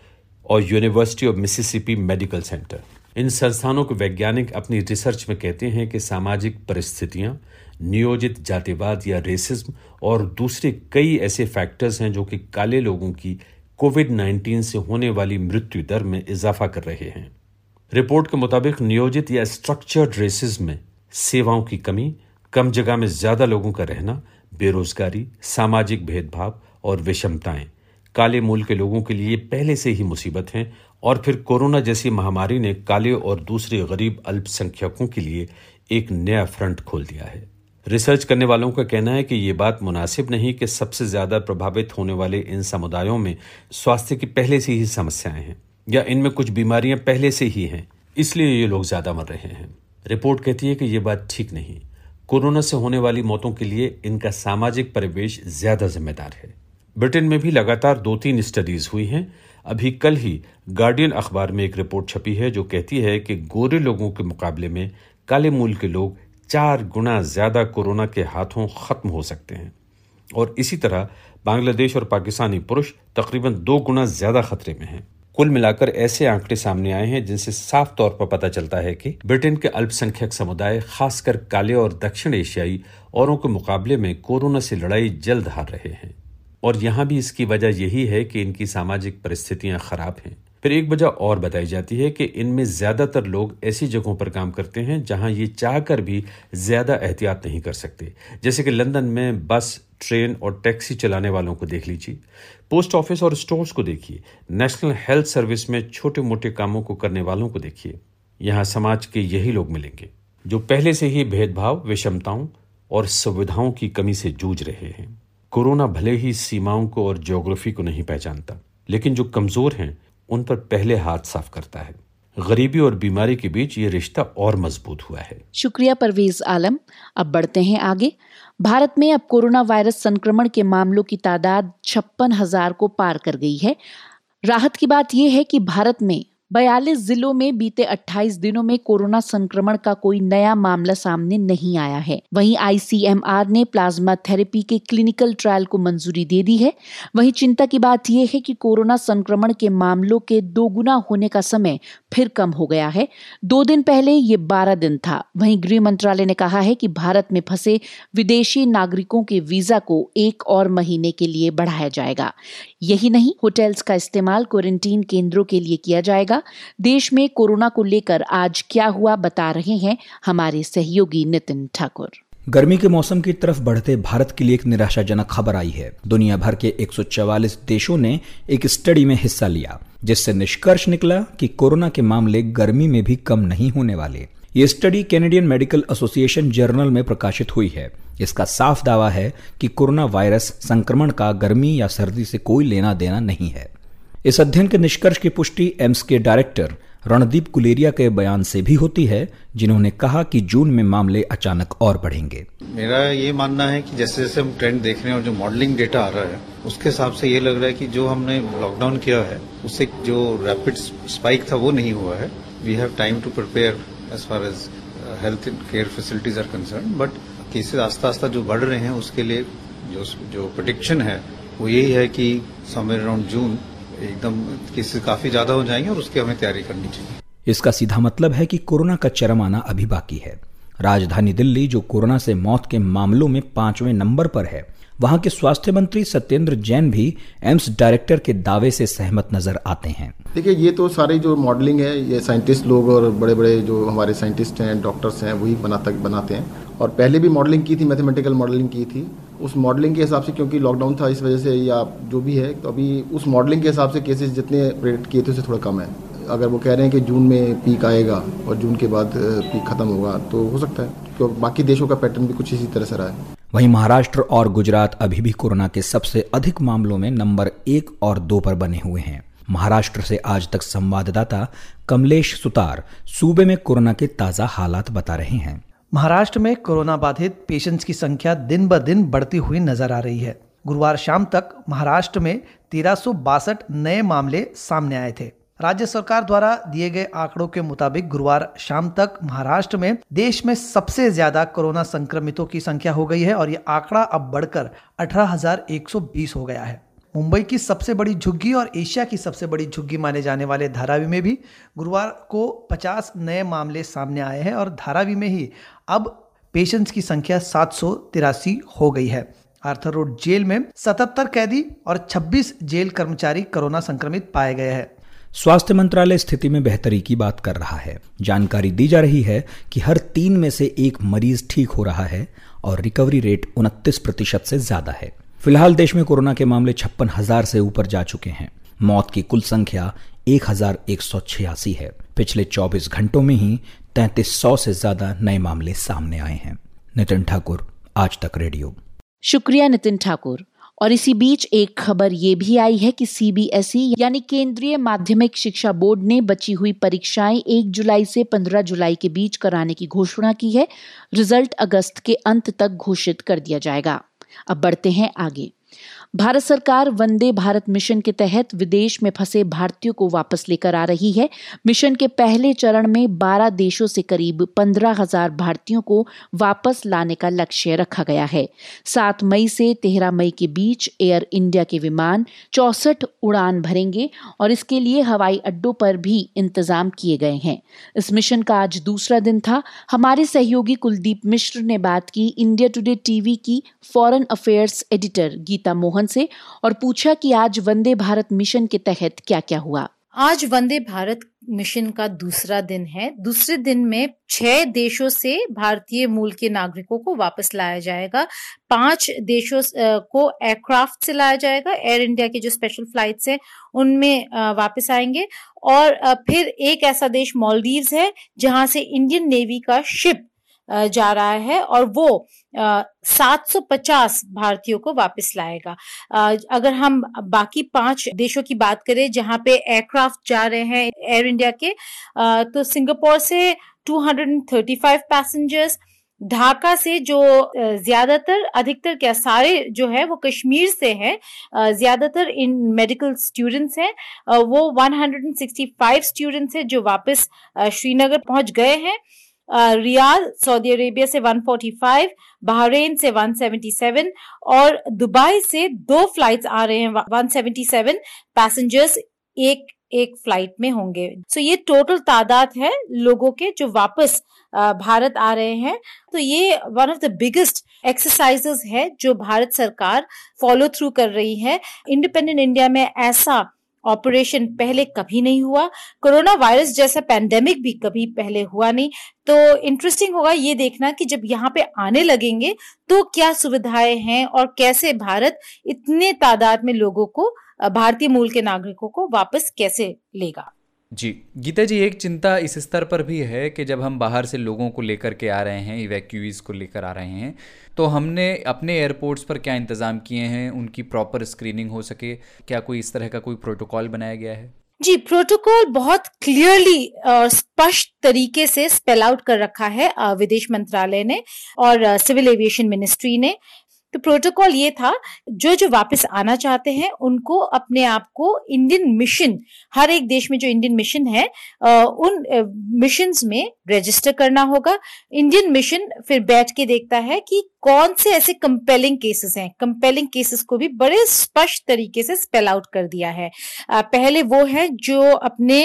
और university of Mississippi medical centre. इन संस्थानों के वैज्ञानिक अपनी रिसर्च में कहते हैं कि सामाजिक परिस्थितियां, नियोजित जातिवाद या रेसिज्म और दूसरे कई ऐसे फैक्टर्स हैं जो कि काले लोगों की कोविड-19 से होने वाली मृत्यु दर में इजाफा कर रहे हैं। रिपोर्ट के मुताबिक नियोजित या स्ट्रक्चर्ड रेसिज्म में सेवाओं की कमी, कम जगह में ज्यादा लोगों का रहना, बेरोजगारी, सामाजिक भेदभाव और विषमताएं काले मूल के लोगों के लिए पहले से ही मुसीबत हैं, और फिर कोरोना जैसी महामारी ने काले और दूसरे गरीब अल्पसंख्यकों के लिए एक नया फ्रंट खोल दिया है। रिसर्च करने वालों का कहना है कि ये बात मुनासिब नहीं कि सबसे ज्यादा प्रभावित होने वाले इन समुदायों में स्वास्थ्य की पहले से ही समस्याएं हैं या इनमें कुछ बीमारियां पहले से ही हैं, इसलिए ये लोग ज्यादा मर रहे हैं। रिपोर्ट कहती है कि ये बात ठीक नहीं। कोरोना से होने वाली मौतों के लिए इनका सामाजिक परिवेश ज्यादा जिम्मेदार है। ब्रिटेन में भी लगातार 2-3 स्टडीज हुई हैं। अभी कल ही गार्डियन अखबार में एक रिपोर्ट छपी है जो कहती है कि गोरे लोगों के मुकाबले में काले मूल के लोग 4 गुना ज्यादा कोरोना के हाथों खत्म हो सकते हैं, और इसी तरह बांग्लादेश और पाकिस्तानी पुरुष तकरीबन 2 गुना ज्यादा खतरे में हैं। कुल मिलाकर ऐसे आंकड़े सामने आए हैं जिनसे साफ तौर पर पता चलता है कि ब्रिटेन के अल्पसंख्यक समुदाय, खासकर काले और दक्षिण एशियाई औरों के मुकाबले में कोरोना से लड़ाई जल्द हार रहे हैं, और यहाँ भी इसकी वजह यही है कि इनकी सामाजिक परिस्थितियां खराब हैं। फिर एक वजह और बताई जाती है कि इनमें ज्यादातर लोग ऐसी जगहों पर काम करते हैं जहाँ ये चाहकर भी ज्यादा एहतियात नहीं कर सकते, जैसे कि लंदन में बस, ट्रेन और टैक्सी चलाने वालों को देख लीजिए, पोस्ट ऑफिस और स्टोर्स को देखिए, नेशनल हेल्थ सर्विस में छोटे मोटे कामों को करने वालों को देखिए। यहाँ समाज के यही लोग मिलेंगे जो पहले से ही भेदभाव, विषमताओं और सुविधाओं की कमी से जूझ रहे हैं। कोरोना भले ही सीमाओं को और ज्योग्राफी को नहीं पहचानता, लेकिन जो कमजोर हैं उन पर पहले हाथ साफ करता है। गरीबी और बीमारी के बीच ये रिश्ता और मजबूत हुआ है। शुक्रिया परवेज आलम। अब बढ़ते हैं आगे। भारत में अब कोरोना वायरस संक्रमण के मामलों की तादाद 56,000 को पार कर गई है। राहत की बात यह है कि भारत में 42 जिलों में बीते 28 दिनों में कोरोना संक्रमण का कोई नया मामला सामने नहीं आया है। वहीं ICMR ने प्लाज्मा थेरेपी के क्लिनिकल ट्रायल को मंजूरी दे दी है। वहीं चिंता की बात यह है कि कोरोना संक्रमण के मामलों के 2 गुना होने का समय फिर कम हो गया है। 2 दिन पहले ये 12 दिन था। वहीं गृह मंत्रालय ने कहा है कि भारत में फंसे विदेशी नागरिकों के वीजा को 1 और महीने के लिए बढ़ाया जाएगा। यही नहीं, होटल्स का इस्तेमाल क्वारंटीन केंद्रों के लिए किया जाएगा। देश में कोरोना को लेकर आज क्या हुआ बता रहे हैं हमारे सहयोगी नितिन ठाकुर। गर्मी के मौसम की तरफ बढ़ते भारत के लिए एक निराशाजनक खबर आई है। दुनिया भर के 144 देशों ने एक स्टडी में हिस्सा लिया, जिससे निष्कर्ष निकला कि कोरोना के मामले गर्मी में भी कम नहीं होने वाले। ये study Canadian Medical Association Journal में प्रकाशित हुई है। इसका साफ दावा है कि कोरोना वायरस संक्रमण का गर्मी या सर्दी से कोई लेना देना नहीं है। इस अध्ययन के निष्कर्ष की पुष्टि एम्स के डायरेक्टर रणदीप कुलेरिया के बयान से भी होती है, जिन्होंने कहा कि जून में मामले अचानक और बढ़ेंगे। मेरा ये मानना है कि जैसे जैसे हम ट्रेंड देख रहे हैं और जो मॉडलिंग डेटा आ रहा है, उसके हिसाब से ये लग रहा है कि जो हमने लॉकडाउन किया है उससे जो रैपिड स्पाइक था वो नहीं हुआ है। We have time to prepare as far as health care facilities are concern, but cases आस्ता आस्ता जो बढ़ रहे हैं उसके लिए जो प्रेडिक्शन है वो यही है कि समवेयर अराउंड जून एकदम केस काफी ज्यादा हो जाएंगे और उसकी हमें तैयारी करनी चाहिए। इसका सीधा मतलब है कि कोरोना का चरम आना अभी बाकी है। राजधानी दिल्ली, जो कोरोना से मौत के मामलों में 5वें नंबर पर है, वहां के स्वास्थ्य मंत्री सत्येंद्र जैन भी एम्स डायरेक्टर के दावे से सहमत नजर आते हैं। देखिए, ये तो सारी जो मॉडलिंग है, ये साइंटिस्ट लोग और बड़े बड़े जो हमारे साइंटिस्ट हैं, डॉक्टर्स हैं, वही बनाते हैं। और पहले भी मॉडलिंग की थी, मैथमेटिकल मॉडलिंग की थी। उस मॉडलिंग के हिसाब से, क्योंकि लॉकडाउन था इस वजह से या जो भी है, तो अभी उस मॉडलिंग के हिसाब से केसेस जितने प्रेडिक्ट किए थे उससे थोड़ा कम है। अगर वो कह रहे हैं कि जून में पीक आएगा और जून के बाद पीक खत्म होगा, तो हो सकता है कि बाकी देशों का पैटर्न भी कुछ इसी तरह से रहा है। वहीं महाराष्ट्र और गुजरात अभी भी कोरोना के सबसे अधिक मामलों में नंबर 1 और 2 पर बने हुए हैं। महाराष्ट्र से आज तक संवाददाता कमलेश सुतार सूबे में कोरोना के ताजा हालात बता रहे हैं। महाराष्ट्र में कोरोना बाधित पेशेंट्स की संख्या दिन ब दिन बढ़ती हुई नजर आ रही है। गुरुवार शाम तक महाराष्ट्र में 1362 नए मामले सामने आए थे। राज्य सरकार द्वारा दिए गए आंकड़ों के मुताबिक गुरुवार शाम तक महाराष्ट्र में देश में सबसे ज्यादा कोरोना संक्रमितों की संख्या हो गई है और ये आंकड़ा अब बढ़कर 18,120 हो गया है। मुंबई की सबसे बड़ी झुग्गी और एशिया की सबसे बड़ी झुग्गी माने जाने वाले धारावी में भी गुरुवार को 50 नए मामले सामने आए हैं और धारावी में ही अब पेशेंट्स की संख्या 783 हो गई है। आर्थर रोड जेल में 77 कैदी और 26 जेल कर्मचारी कोरोना संक्रमित पाए गए हैं। स्वास्थ्य मंत्रालय स्थिति में बेहतरी की बात कर रहा है। जानकारी दी जा रही है कि हर 3 में से 1 मरीज ठीक हो रहा है और रिकवरी रेट 29% से ज्यादा है। फिलहाल देश में कोरोना के मामले 56,000 से ऊपर जा चुके हैं। मौत की कुल संख्या 1,186 है। पिछले 24 घंटों में ही 3,300 से ज्यादा नए मामले सामने आए हैं। नितिन ठाकुर, आज तक रेडियो। शुक्रिया नितिन ठाकुर। और इसी बीच एक खबर ये भी आई है कि सीबीएसई यानी केंद्रीय माध्यमिक शिक्षा बोर्ड ने बची हुई परीक्षाएं 1 जुलाई से 15 जुलाई के बीच कराने की घोषणा की है। रिजल्ट अगस्त के अंत तक घोषित कर दिया जाएगा। अब बढ़ते हैं आगे। भारत सरकार वंदे भारत मिशन के तहत विदेश में फंसे भारतीयों को वापस लेकर आ रही है। मिशन के पहले चरण में 12 देशों से करीब 15,000 भारतीयों को वापस लाने का लक्ष्य रखा गया है। 7 मई से 13 मई के बीच एयर इंडिया के विमान 64 उड़ान भरेंगे और इसके लिए हवाई अड्डों पर भी इंतजाम किए गए हैं। इस मिशन का आज दूसरा दिन था। हमारे सहयोगी कुलदीप मिश्र ने बात की इंडिया टुडे टीवी की foreign affairs editor Geeta Mohan से और पूछा कि आज वंदे भारत मिशन के तहत क्या-क्या हुआ। आज वंदे भारत मिशन का दूसरा दिन है। दूसरे दिन में 6 देशों से भारतीय मूल के नागरिकों को वापस लाया जाएगा। 5 देशों को एयरक्राफ्ट से लाया जाएगा। एयर इंडिया के जो स्पेशल फ्लाइट्स हैं उनमें वापस आएंगे। और फिर एक ऐसा देश मालदीव है जहां से इंडियन नेवी का शिप जा रहा है और वो 750 भारतीयों को वापस लाएगा। अगर हम बाकी 5 देशों की बात करें जहाँ पे एयरक्राफ्ट जा रहे हैं एयर इंडिया के, तो सिंगापुर से 235 पैसेंजर्स, ढाका से जो ज्यादातर अधिकतर क्या सारे जो है वो कश्मीर से है, ज्यादातर इन मेडिकल स्टूडेंट्स हैं, वो 165 स्टूडेंट्स हैं जो वापस श्रीनगर पहुंच गए हैं। रियाद सऊदी अरेबिया से 145, बहरीन से 177 और दुबई से 2 फ्लाइट्स आ रहे हैं। 177 पैसेंजर्स एक फ्लाइट में होंगे। सो ये टोटल तादाद है लोगों के जो वापस भारत आ रहे हैं। तो ये one of the biggest exercises है जो भारत सरकार फॉलो थ्रू कर रही है। इंडिपेंडेंट इंडिया में ऐसा ऑपरेशन पहले कभी नहीं हुआ। कोरोना वायरस जैसा पैंडेमिक भी कभी पहले हुआ नहीं। तो इंटरेस्टिंग होगा ये देखना कि जब यहाँ पे आने लगेंगे तो क्या सुविधाएं हैं और कैसे भारत इतने तादाद में लोगों को, भारतीय मूल के नागरिकों को वापस कैसे लेगा। जी गीता जी, एक चिंता इस स्तर पर भी है कि जब हम बाहर से लोगों को लेकर के आ रहे हैं, इवैक्यूइज को लेकर आ रहे हैं, तो हमने अपने एयरपोर्ट्स पर क्या इंतज़ाम किए हैं, उनकी प्रॉपर स्क्रीनिंग हो सके, क्या कोई इस तरह का कोई प्रोटोकॉल बनाया गया है? जी, प्रोटोकॉल बहुत क्लियरली और स्पष्ट तरीके से स्पेल आउट कर रखा है विदेश मंत्रालय ने और सिविल एविएशन मिनिस्ट्री ने। तो प्रोटोकॉल ये था जो वापस आना चाहते हैं उनको अपने आप को इंडियन मिशन, हर एक देश में जो इंडियन मिशन है उन मिशंस में रजिस्टर करना होगा। इंडियन मिशन फिर बैठ के देखता है कि कौन से ऐसे कंपेलिंग केसेस हैं। कंपेलिंग केसेस को भी बड़े स्पष्ट तरीके से स्पेल आउट कर दिया है। पहले वो है जो अपने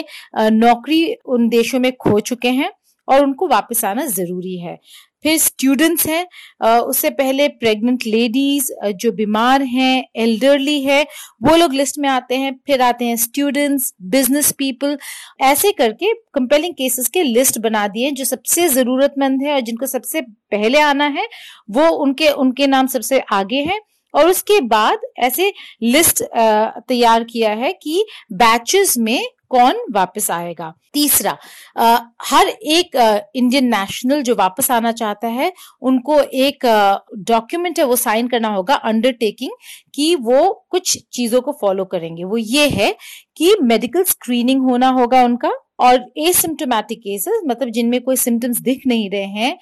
नौकरी उन देशों में खो चुके हैं और उनको वापस आना जरूरी है। फिर स्टूडेंट्स हैं, उससे पहले प्रेग्नेंट लेडीज, जो बीमार हैं, एल्डरली है, वो लोग लिस्ट में आते हैं। फिर आते हैं स्टूडेंट्स, बिजनेस पीपल, ऐसे करके कंपेलिंग केसेस के लिस्ट बना दिए। जो सबसे जरूरतमंद है और जिनको सबसे पहले आना है वो उनके नाम सबसे आगे हैं। और उसके बाद ऐसे लिस्ट तैयार किया है कि बैचेस में कौन वापस आएगा। तीसरा, हर एक इंडियन नेशनल जो वापस आना चाहता है उनको एक डॉक्यूमेंट है वो साइन करना होगा, अंडरटेकिंग कि वो कुछ चीजों को फॉलो करेंगे। वो ये है कि मेडिकल स्क्रीनिंग होना होगा उनका, और एसिम्टोमेटिक केसेस, मतलब जिनमें कोई सिम्टम्स दिख नहीं रहे हैं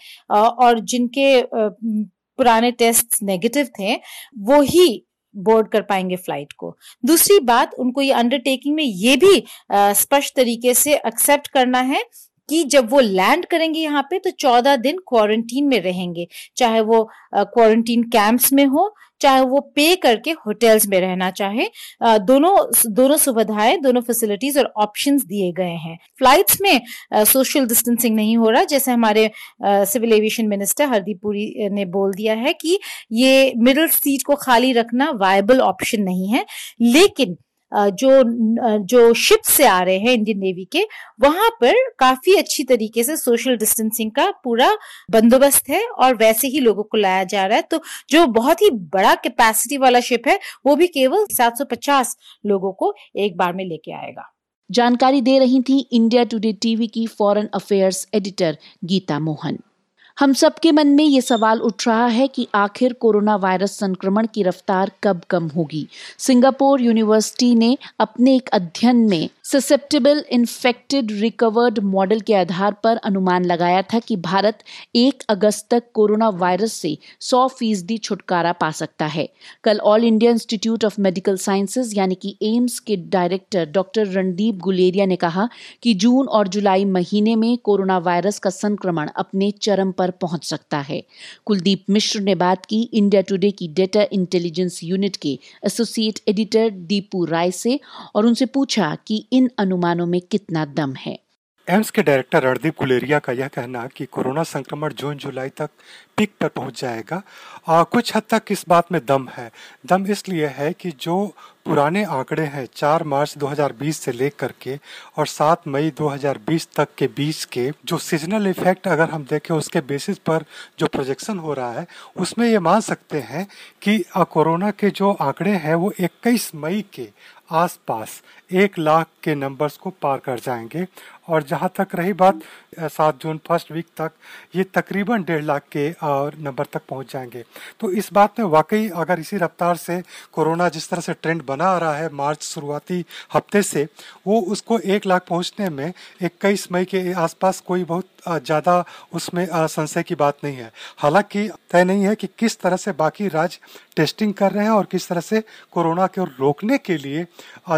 और जिनके पुराने टेस्ट नेगेटिव थे, वो ही बोर्ड कर पाएंगे फ्लाइट को। दूसरी बात, उनको ये अंडरटेकिंग में ये भी स्पष्ट तरीके से एक्सेप्ट करना है कि जब वो लैंड करेंगे यहाँ पे तो 14 दिन क्वारंटीन में रहेंगे, चाहे वो क्वारंटीन कैंप्स में हो, चाहे वो पे करके होटल्स में रहना चाहे। दोनों सुविधाएं, दोनों फैसिलिटीज और ऑप्शंस दिए गए हैं। फ्लाइट्स में सोशल डिस्टेंसिंग नहीं हो रहा, जैसे हमारे civil aviation minister Hardeep Puri ने बोल दिया है कि ये मिडिल सीट को खाली रखना वायबल ऑप्शन नहीं है। लेकिन जो शिप से आ रहे हैं इंडियन नेवी के, वहां पर काफी अच्छी तरीके से सोशल डिस्टेंसिंग का पूरा बंदोबस्त है और वैसे ही लोगों को लाया जा रहा है। तो जो बहुत ही बड़ा कैपेसिटी वाला शिप है वो भी केवल 750 लोगों को एक बार में लेके आएगा। जानकारी दे रही थी इंडिया टुडे टीवी की foreign affairs editor Geeta Mohan. हम सबके मन में ये सवाल उठ रहा है कि आखिर कोरोना वायरस संक्रमण की रफ्तार कब कम होगी। सिंगापुर यूनिवर्सिटी ने अपने एक अध्ययन में ससेप्टेबल इन्फेक्टेड रिकवर्ड मॉडल के आधार पर अनुमान लगाया था कि भारत 1 अगस्त तक कोरोना वायरस से 100% छुटकारा पा सकता है। कल All India Institute of Medical Sciences यानी कि एम्स के डायरेक्टर डॉक्टर रणदीप गुलेरिया ने कहा कि जून और जुलाई महीने में कोरोना वायरस का संक्रमण अपने चरम पर पहुंच सकता है। कुलदीप मिश्र ने बात की इंडिया टुडे की डेटा इंटेलिजेंस यूनिट के एसोसिएट एडिटर दीपू राय से और उनसे पूछा कि इन अनुमानों में कितना दम है। एम्स के डायरेक्टर रणदीप कुलेरिया का यह कहना कि कोरोना संक्रमण जून जुलाई तक पीक पर पहुंच जाएगा, कुछ हद तक इस बात में दम है। दम इसलिए है कि जो पुराने आंकड़े हैं 4 मार्च 2020 से लेकर के और 7 मई 2020 तक के बीच के जो सीजनल इफेक्ट अगर हम देखें उसके बेसिस पर जो प्रोजेक्शन हो रहा है उसमें ये मान सकते हैं कि कोरोना के जो आंकड़े हैं वो 21 मई के आसपास 1 लाख के नंबर्स को पार कर जाएंगे। और जहाँ तक रही बात 7 जून फर्स्ट वीक तक ये तकरीबन 1.5 लाख के नंबर तक पहुँच जाएंगे। तो इस बात में वाकई अगर इसी रफ्तार से कोरोना जिस तरह से ट्रेंड बना आ रहा है मार्च शुरुआती हफ्ते से, वो उसको 1 लाख पहुँचने में 21 मई के आसपास कोई बहुत ज़्यादा उसमें संशय की बात नहीं है। हालांकि तय नहीं है कि किस तरह से बाकी राज्य टेस्टिंग कर रहे हैं और किस तरह से कोरोना को रोकने के लिए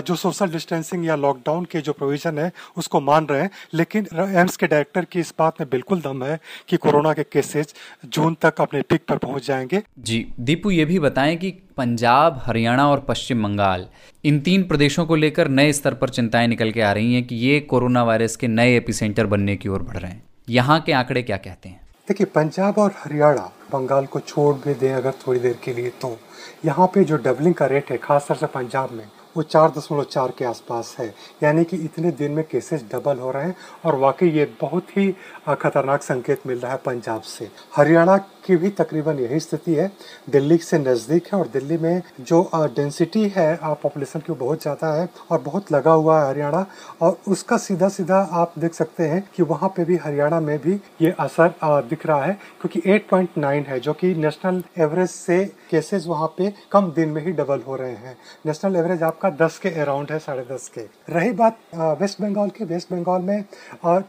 जो सोशल डिस्टेंसिंग या लॉकडाउन के जो प्रोविज़न है उसको मान रहे हैं। लेकिन एम्स के डायरेक्टर की इस बात में बिल्कुल दम है कि कोरोना के केसेज जून तक अपने पीक पर पहुंच जाएंगे। जी दीपू, ये भी बताएं कि पंजाब, हरियाणा और पश्चिम बंगाल, इन 3 प्रदेशों को लेकर नए स्तर पर चिंताएं निकल के आ रही हैं कि ये कोरोना वायरस के नए एपिसेंटर बनने की ओर बढ़ रहे हैं। यहाँ के आंकड़े क्या कहते हैं? देखिए, पंजाब और हरियाणा, बंगाल को छोड़ भी दें अगर थोड़ी देर के लिए, तो यहाँ पे जो डबलिंग का रेट है खासतौर से पंजाब में वो 4.4 के आसपास है। यानी कि इतने दिन में केसेस डबल हो रहे हैं और वाकई ये बहुत ही खतरनाक संकेत मिल रहा है पंजाब से। हरियाणा की भी तकरीबन यही स्थिति है, दिल्ली से नज़दीक है और दिल्ली में जो डेंसिटी है पॉपुलेशन की बहुत ज़्यादा है और बहुत लगा हुआ है हरियाणा, और उसका सीधा सीधा आप देख सकते हैं कि वहाँ पे भी हरियाणा में भी ये असर दिख रहा है, क्योंकि 8.9 है जो कि नेशनल एवरेज से केसेज वहाँ पे कम दिन में ही डबल हो रहे हैं। नेशनल एवरेज आपका 10 के अराउंड है, 10.5 के। रही बात वेस्ट बंगाल की, वेस्ट बंगाल में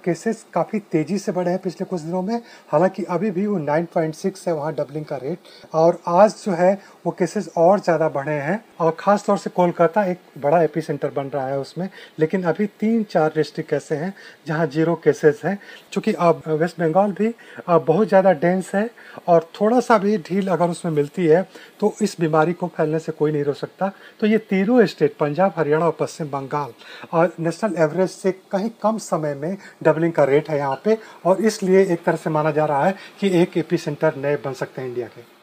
केसेस काफ़ी तेज़ी से बढ़े हैं पिछले कुछ दिनों में। हालाँकि अभी भी वो 9.6 6 है वहाँ डबलिंग का रेट। और आज जो है वो केसेस और ज़्यादा बढ़े हैं और ख़ास तौर से कोलकाता एक बड़ा एपी सेंटर बन रहा है उसमें। लेकिन अभी 3-4 डिस्ट्रिक्ट ऐसे हैं जहाँ 0 केसेस हैं। चूँकि अब वेस्ट बंगाल भी बहुत ज़्यादा डेंस है और थोड़ा सा भी ढील अगर उसमें मिलती है तो इस बीमारी को फैलने से कोई नहीं रोक सकता। तो ये तीनों स्टेट पंजाब, हरियाणा और पश्चिम बंगाल और नेशनल एवरेज से कहीं कम समय में डबलिंग का रेट है यहाँ पे, और इसलिए एक तरह से माना जा रहा है कि एक एपी सेंटर नए बन सकते हैं इंडिया के।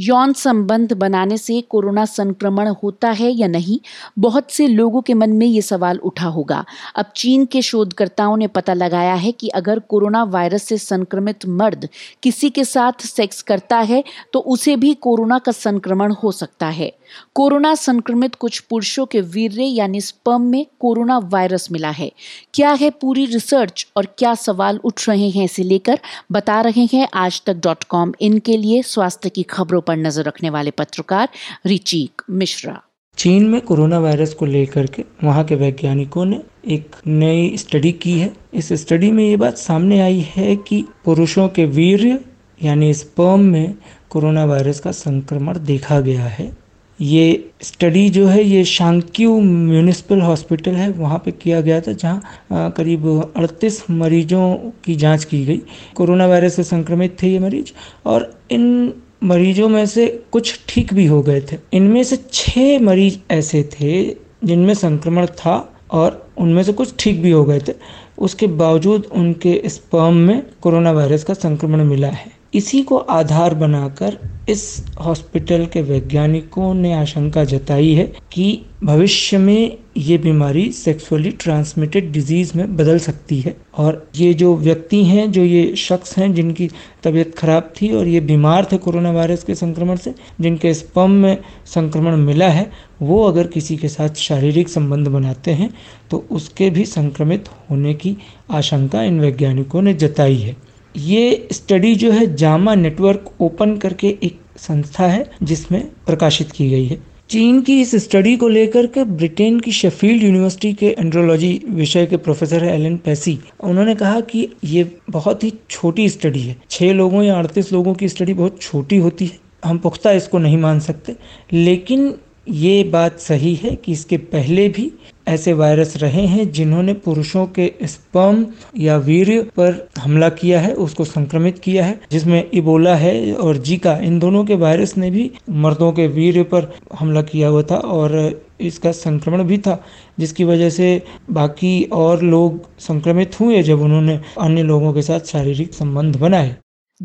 यौन संबंध बनाने से कोरोना संक्रमण होता है या नहीं, बहुत से लोगों के मन में ये सवाल उठा होगा। अब चीन के शोधकर्ताओं ने पता लगाया है कि अगर कोरोना वायरस से संक्रमित मर्द किसी के साथ सेक्स करता है तो उसे भी कोरोना का संक्रमण हो सकता है। कोरोना संक्रमित कुछ पुरुषों के वीर्य यानी स्पर्म में कोरोना वायरस मिला है। क्या है पूरी रिसर्च और क्या सवाल उठ रहे हैं, इसे लेकर बता रहे हैं आजतक.com इनके लिए स्वास्थ्य की खबरों पर नजर रखने वाले पत्रकार ऋतिक मिश्रा। चीन में कोरोना वायरस को लेकर के वहाँ के वैज्ञानिकों ने एक नई स्टडी की है। इस स्टडी में ये बात सामने आई है कि पुरुषों के वीर्य यानी स्पर्म में कोरोना वायरस का संक्रमण देखा गया है। ये स्टडी जो है ये शांक्यू म्यूनिसिपल हॉस्पिटल है वहाँ पे किया गया था, जहाँ करीब 38 मरीजों की जांच की गई। कोरोना वायरस से संक्रमित थे ये मरीज और इन मरीजों में से कुछ ठीक भी हो गए थे। इनमें से 6 मरीज ऐसे थे जिनमें संक्रमण था और उनमें से कुछ ठीक भी हो गए थे, उसके बावजूद उनके स्पर्म में कोरोना वायरस का संक्रमण मिला है। इसी को आधार बनाकर इस हॉस्पिटल के वैज्ञानिकों ने आशंका जताई है कि भविष्य में ये बीमारी सेक्सुअली ट्रांसमिटेड डिजीज़ में बदल सकती है। और ये जो व्यक्ति हैं, जो ये शख्स हैं जिनकी तबीयत खराब थी और ये बीमार थे कोरोना वायरस के संक्रमण से, जिनके स्पर्म में संक्रमण मिला है, वो अगर किसी के साथ शारीरिक संबंध बनाते हैं तो उसके भी संक्रमित होने की आशंका इन वैज्ञानिकों ने जताई है। ये स्टडी जो है जामा नेटवर्क ओपन करके एक संस्था है जिसमें प्रकाशित की गई है। चीन की इस स्टडी को लेकर के ब्रिटेन की शेफील्ड यूनिवर्सिटी के एंड्रोलॉजी विषय के प्रोफेसर एलन पैसी, उन्होंने कहा कि ये बहुत ही छोटी स्टडी है। 6 लोगों या 38 लोगों की स्टडी बहुत छोटी होती है, हम पुख्ता इसको नहीं मान सकते। लेकिन ये बात सही है कि इसके पहले भी ऐसे वायरस रहे हैं जिन्होंने पुरुषों के स्पर्म या वीर्य पर हमला किया है, उसको संक्रमित किया है, जिसमें इबोला है और जीका। इन दोनों के वायरस ने भी मर्दों के वीर्य पर हमला किया हुआ था और इसका संक्रमण भी था, जिसकी वजह से बाकी और लोग संक्रमित हुए जब उन्होंने अन्य लोगों के साथ शारीरिक संबंध बनाए।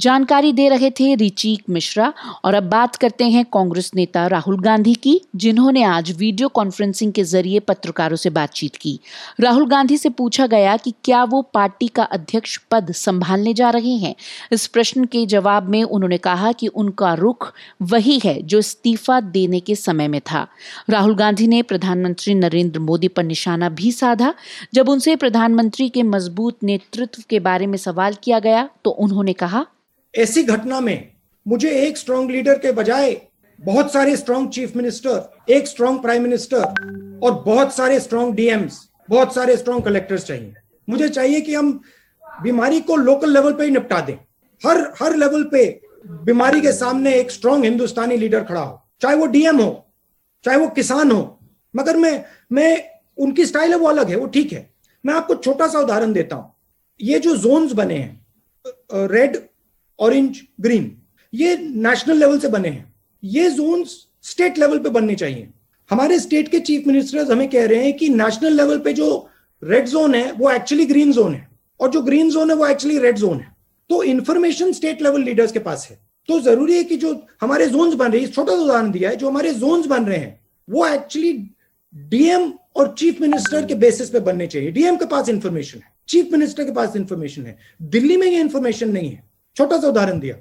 जानकारी दे रहे थे ऋतिक मिश्रा। और अब बात करते हैं कांग्रेस नेता राहुल गांधी की, जिन्होंने आज वीडियो कॉन्फ्रेंसिंग के जरिए पत्रकारों से बातचीत की। राहुल गांधी से पूछा गया कि क्या वो पार्टी का अध्यक्ष पद संभालने जा रहे हैं। इस प्रश्न के जवाब में उन्होंने कहा कि उनका रुख वही है जो इस्तीफा देने के समय में था। राहुल गांधी ने प्रधानमंत्री नरेंद्र मोदी पर निशाना भी साधा। जब उनसे प्रधानमंत्री के मजबूत नेतृत्व के बारे में सवाल किया गया तो उन्होंने कहा, ऐसी घटना में मुझे एक स्ट्रांग लीडर के बजाय बहुत सारे स्ट्रांग चीफ मिनिस्टर, एक स्ट्रांग प्राइम मिनिस्टर और बहुत सारे स्ट्रांग डीएम्स, बहुत सारे स्ट्रांग कलेक्टर्स चाहिए। मुझे चाहिए कि हम बीमारी को लोकल लेवल पे ही निपटा दें। हर लेवल पे बीमारी के सामने एक स्ट्रांग हिंदुस्तानी लीडर खड़ा हो, चाहे वो डीएम हो, चाहे वो किसान हो। मगर मैं उनकी स्टाइल है वो अलग है, वो ठीक है। मैं आपको छोटा सा उदाहरण देता हूँ। ये जो जोन्स बने हैं, रेड, ऑरेंज, ग्रीन, ये नेशनल लेवल से बने हैं। ये जोन्स स्टेट लेवल पे बनने चाहिए। हमारे स्टेट के चीफ मिनिस्टर्स हमें कह रहे हैं कि नेशनल लेवल पे जो रेड जोन है वो एक्चुअली ग्रीन जोन है और जो ग्रीन जोन है वो एक्चुअली रेड जोन है। तो इंफॉर्मेशन स्टेट लेवल लीडर्स के पास है। तो जरूरी है कि जो हमारे जोन्स बन रहे हैं, छोटा सा उदाहरण दिया है, जो हमारे जोन्स बन रहे हैं वो एक्चुअली डीएम और चीफ मिनिस्टर के बेसिस पे बनने चाहिए। डीएम के पास इंफॉर्मेशन है, चीफ मिनिस्टर के पास इंफॉर्मेशन है, दिल्ली में ये इंफॉर्मेशन नहीं है। छोटा सा उदाहरण दिया।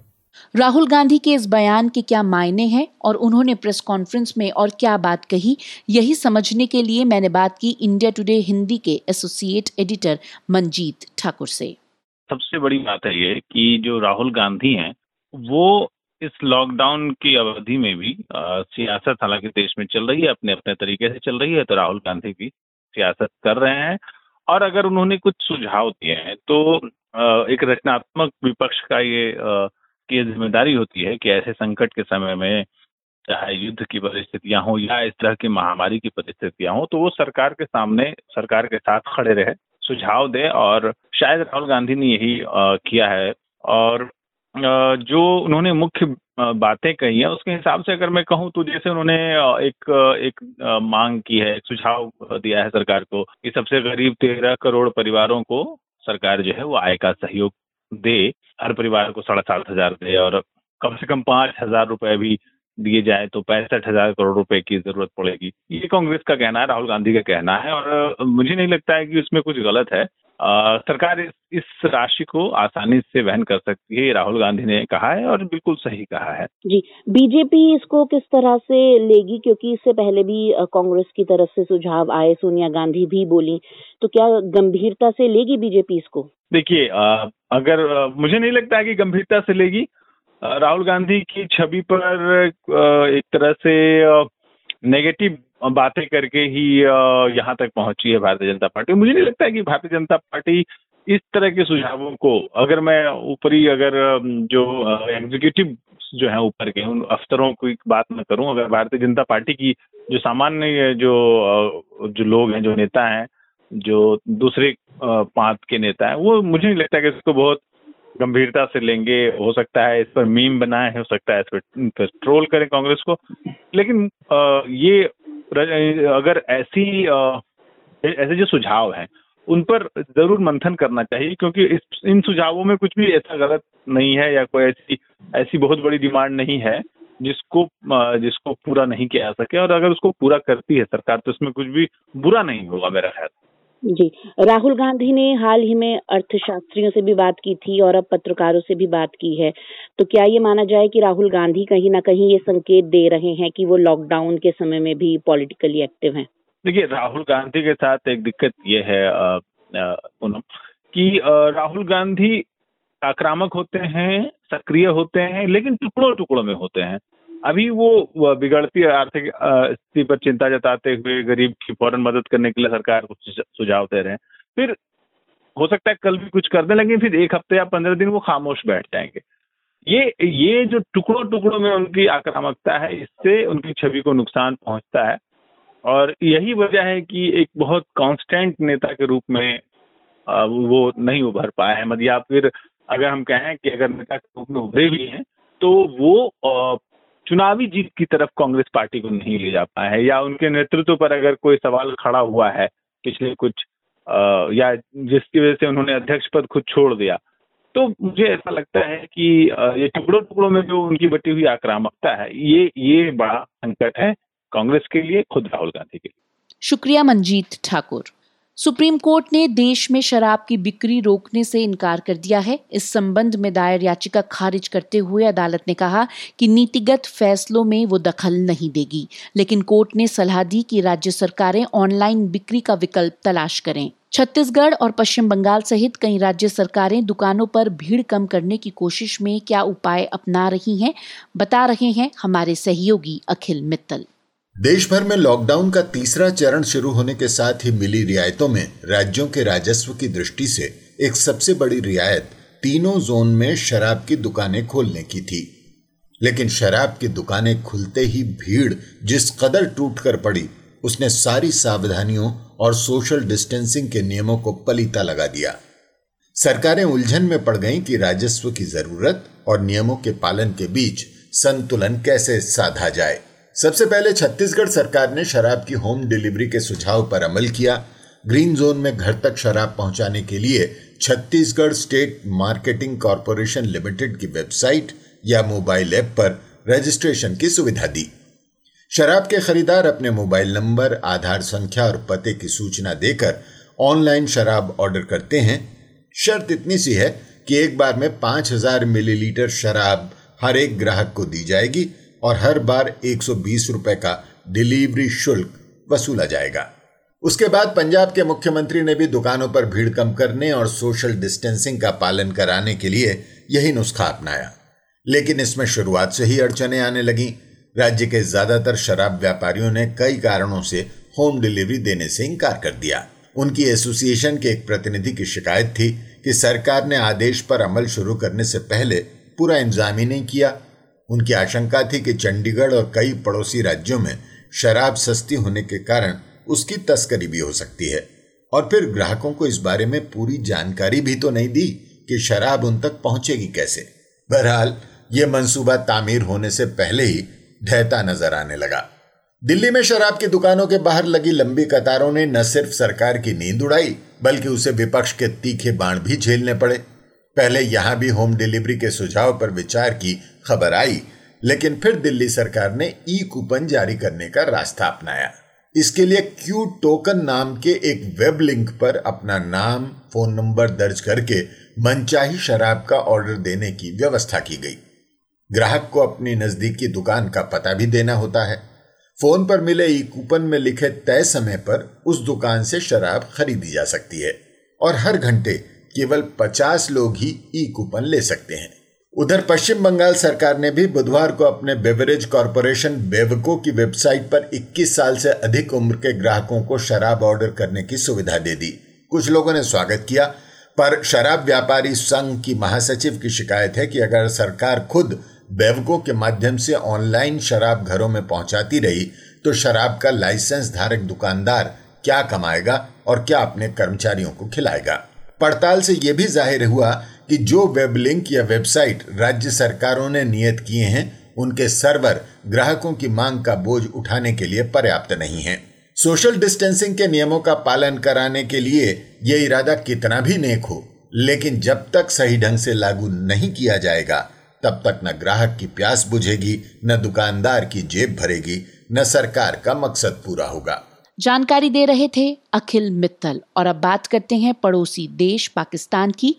राहुल गांधी के इस बयान के क्या मायने हैं और उन्होंने प्रेस कॉन्फ्रेंस में और क्या बात कही, यही समझने के लिए मैंने बात की इंडिया टुडे हिंदी के एसोसिएट एडिटर मंजीत ठाकुर से। सबसे बड़ी बात है ये कि जो राहुल गांधी हैं वो इस लॉकडाउन की अवधि में भी सियासत, हालांकि देश में चल रही है, अपने अपने तरीके से चल रही है, तो राहुल गांधी भी सियासत कर रहे हैं। और अगर उन्होंने कुछ सुझाव दिए हैं तो एक रचनात्मक विपक्ष का ये की जिम्मेदारी होती है कि ऐसे संकट के समय में, चाहे युद्ध की परिस्थितियां हो या इस तरह की महामारी की परिस्थितियां हो, तो वो सरकार के सामने, सरकार के साथ खड़े रहे, सुझाव दे। और शायद राहुल गांधी ने यही किया है। और जो उन्होंने मुख्य बातें कही हैं उसके हिसाब से अगर मैं कहूं तो जैसे उन्होंने एक मांग की है, एक सुझाव दिया है सरकार को कि सबसे गरीब 13 करोड़ परिवारों को सरकार जो है वो आय का सहयोग दे, हर परिवार को 7,500 दे और कम से कम 5,000 रुपए भी दिए जाए तो 65,000 करोड़ रुपए की जरूरत पड़ेगी। ये कांग्रेस का कहना है, राहुल गांधी का कहना है, और मुझे नहीं लगता है कि उसमें कुछ गलत है। सरकार इस राशि को आसानी से वहन कर सकती है, राहुल गांधी ने कहा है और बिल्कुल सही कहा है। जी, बीजेपी इसको किस तरह से लेगी, क्योंकि इससे पहले भी कांग्रेस की तरफ से सुझाव आए, सोनिया गांधी भी बोली, तो क्या गंभीरता से लेगी बीजेपी इसको? देखिए, अगर मुझे नहीं लगता है कि गंभीरता से लेगी। राहुल गांधी की छवि पर एक तरह से नेगेटिव बातें करके ही यहाँ तक पहुंची है भारतीय जनता पार्टी। मुझे नहीं लगता है कि भारतीय जनता पार्टी इस तरह के सुझावों को, अगर मैं ऊपरी, अगर जो एग्जीक्यूटिव जो है ऊपर के उन अफसरों की बात न करूं, अगर भारतीय जनता पार्टी की जो सामान्य जो लोग हैं, जो नेता हैं, जो दूसरे पार्ट के नेता हैं, वो मुझे नहीं लगता कि इसको बहुत गंभीरता से लेंगे। हो सकता है इस पर मीम बनाए, हो सकता है इस पर ट्रोल करें कांग्रेस को, लेकिन ये अगर ऐसे जो सुझाव हैं उन पर जरूर मंथन करना चाहिए, क्योंकि इन सुझावों में कुछ भी ऐसा गलत नहीं है या कोई ऐसी बहुत बड़ी डिमांड नहीं है जिसको पूरा नहीं किया जा सके। और अगर उसको पूरा करती है सरकार तो इसमें कुछ भी बुरा नहीं होगा, मेरा ख्याल। जी, राहुल गांधी ने हाल ही में अर्थशास्त्रियों से भी बात की थी और अब पत्रकारों से भी बात की है, तो क्या ये माना जाए कि राहुल गांधी कहीं ना कहीं ये संकेत दे रहे हैं कि वो लॉकडाउन के समय में भी पॉलिटिकली एक्टिव हैं? देखिए, राहुल गांधी के साथ एक दिक्कत ये है पूनम कि राहुल गांधी आक्रामक होते हैं, सक्रिय होते हैं, लेकिन टुकड़ों टुकड़ों में होते हैं। अभी वो बिगड़ती आर्थिक स्थिति पर चिंता जताते हुए गरीब की फौरन मदद करने के लिए सरकार को सुझाव दे रहे हैं, फिर हो सकता है कल भी कुछ कर दें, लेकिन फिर एक हफ्ते या 15 दिन वो खामोश बैठ जाएंगे। ये जो टुकड़ों टुकड़ों में उनकी आक्रामकता है, इससे उनकी छवि को नुकसान पहुंचता है। और यही वजह है कि एक बहुत कॉन्स्टेंट नेता के रूप में वो नहीं उभर पाए हैं, या फिर अगर हम कहें कि अगर नेता के रूप में उभरे भी हैं तो वो चुनावी जीत की तरफ कांग्रेस पार्टी को नहीं ले जा पाए हैं, या उनके नेतृत्व पर अगर कोई सवाल खड़ा हुआ है पिछले कुछ या जिसकी वजह से उन्होंने अध्यक्ष पद खुद छोड़ दिया, तो मुझे ऐसा लगता है कि ये टुकड़ों टुकड़ों में जो उनकी बटी हुई आक्रामकता है, ये बड़ा संकट है कांग्रेस के लिए, खुद राहुल गांधी के लिए। शुक्रिया मनजीत ठाकुर। सुप्रीम कोर्ट ने देश में शराब की बिक्री रोकने से इनकार कर दिया है। इस संबंध में दायर याचिका खारिज करते हुए अदालत ने कहा कि नीतिगत फैसलों में वो दखल नहीं देगी, लेकिन कोर्ट ने सलाह दी कि राज्य सरकारें ऑनलाइन बिक्री का विकल्प तलाश करें। छत्तीसगढ़ और पश्चिम बंगाल सहित कई राज्य सरकारें दुकानों पर भीड़ कम करने की कोशिश में क्या उपाय अपना रही हैं, बता रहे हैं हमारे सहयोगी अखिल मित्तल। देश भर में लॉकडाउन का तीसरा चरण शुरू होने के साथ ही मिली रियायतों में राज्यों के राजस्व की दृष्टि से एक सबसे बड़ी रियायत तीनों जोन में शराब की दुकानें खोलने की थी, लेकिन शराब की दुकानें खुलते ही भीड़ जिस कदर टूट कर पड़ी उसने सारी सावधानियों और सोशल डिस्टेंसिंग के नियमों को पलीता लगा दिया। सरकारें उलझन में पड़ गईं कि राजस्व की जरूरत और नियमों के पालन के बीच संतुलन कैसे साधा जाए। सबसे पहले छत्तीसगढ़ सरकार ने शराब की होम डिलीवरी के सुझाव पर अमल किया। ग्रीन जोन में घर तक शराब पहुंचाने के लिए Chhattisgarh state marketing corporation limited की वेबसाइट या मोबाइल ऐप पर रजिस्ट्रेशन की सुविधा दी। शराब के खरीदार अपने मोबाइल नंबर, आधार संख्या और पते की सूचना देकर ऑनलाइन शराब ऑर्डर करते हैं। शर्त इतनी सी है कि एक बार में 5,000 मिलीलीटर शराब हर एक ग्राहक को दी जाएगी और हर बार 120 रुपए का डिलीवरी शुल्क वसूला जाएगा। उसके बाद पंजाब के मुख्यमंत्री ने भी दुकानों पर भीड़ कम करने और सोशल डिस्टेंसिंग का पालन कराने के लिए यही नुस्खा अपनाया, लेकिन इसमें शुरुआत से ही अड़चने आने लगीं। राज्य के ज्यादातर शराब व्यापारियों ने कई कारणों से होम डिलीवरी देने से इंकार कर दिया। उनकी एसोसिएशन के एक प्रतिनिधि की शिकायत थी कि सरकार ने आदेश पर अमल शुरू करने से पहले पूरा इंतजाम ही नहीं किया। उनकी आशंका थी कि चंडीगढ़ और कई पड़ोसी राज्यों में शराब सस्ती होने के कारण उसकी तस्करी भी हो सकती है, और फिर ग्राहकों को इस बारे में पूरी जानकारी भी तो नहीं दी कि शराब उन तक पहुंचेगी कैसे। बहरहाल यह मंसूबा तामीर होने से पहले ही ढहता नजर आने लगा। दिल्ली में शराब की दुकानों के बाहर लगी लंबी कतारों ने न सिर्फ सरकार की नींद उड़ाई, बल्कि उसे विपक्ष के तीखे बाण भी झेलने पड़े। पहले यहां भी होम डिलीवरी के सुझाव पर विचार की खबर आई, लेकिन फिर दिल्ली सरकार ने ई कूपन जारी करने का रास्ता अपनाया। इसके लिए क्यू टोकन नाम के एक वेब लिंक पर अपना नाम, फोन नंबर दर्ज करके मनचाही शराब का ऑर्डर देने की व्यवस्था की गई। ग्राहक को अपनी नजदीकी दुकान का पता भी देना होता है। फोन पर मिले ई कूपन में लिखे तय समय पर उस दुकान से शराब खरीदी जा सकती है, और हर घंटे केवल 50 लोग ही ई कूपन ले सकते हैं। उधर पश्चिम बंगाल सरकार ने भी बुधवार को अपने बेवरेज कॉरपोरेशन बेवको की वेबसाइट पर 21 साल से अधिक उम्र के ग्राहकों को शराब ऑर्डर करने की सुविधा दे दी। कुछ लोगों ने स्वागत किया, पर शराब व्यापारी संघ की महासचिव की शिकायत है कि अगर सरकार खुद बेवको के माध्यम से ऑनलाइन शराब घरों में पहुंचाती रही तो शराब का लाइसेंस धारक दुकानदार क्या कमाएगा और क्या अपने कर्मचारियों को खिलाएगा। पड़ताल से यह भी जाहिर हुआ कि जो वेब लिंक या वेबसाइट राज्य सरकारों ने नियत किए हैं, उनके सर्वर ग्राहकों की मांग का बोझ उठाने के लिए पर्याप्त नहीं है। सोशल डिस्टेंसिंग के नियमों का पालन कराने के लिए यह इरादा कितना भी नेक हो, लेकिन जब तक सही ढंग से लागू नहीं किया जाएगा, तब तक न ग्राहक की प्यास बुझेगी, न दुकानदार की जेब भरेगी, न सरकार का मकसद पूरा होगा। जानकारी दे रहे थे अखिल मित्तल। और अब बात करते हैं पड़ोसी देश पाकिस्तान की।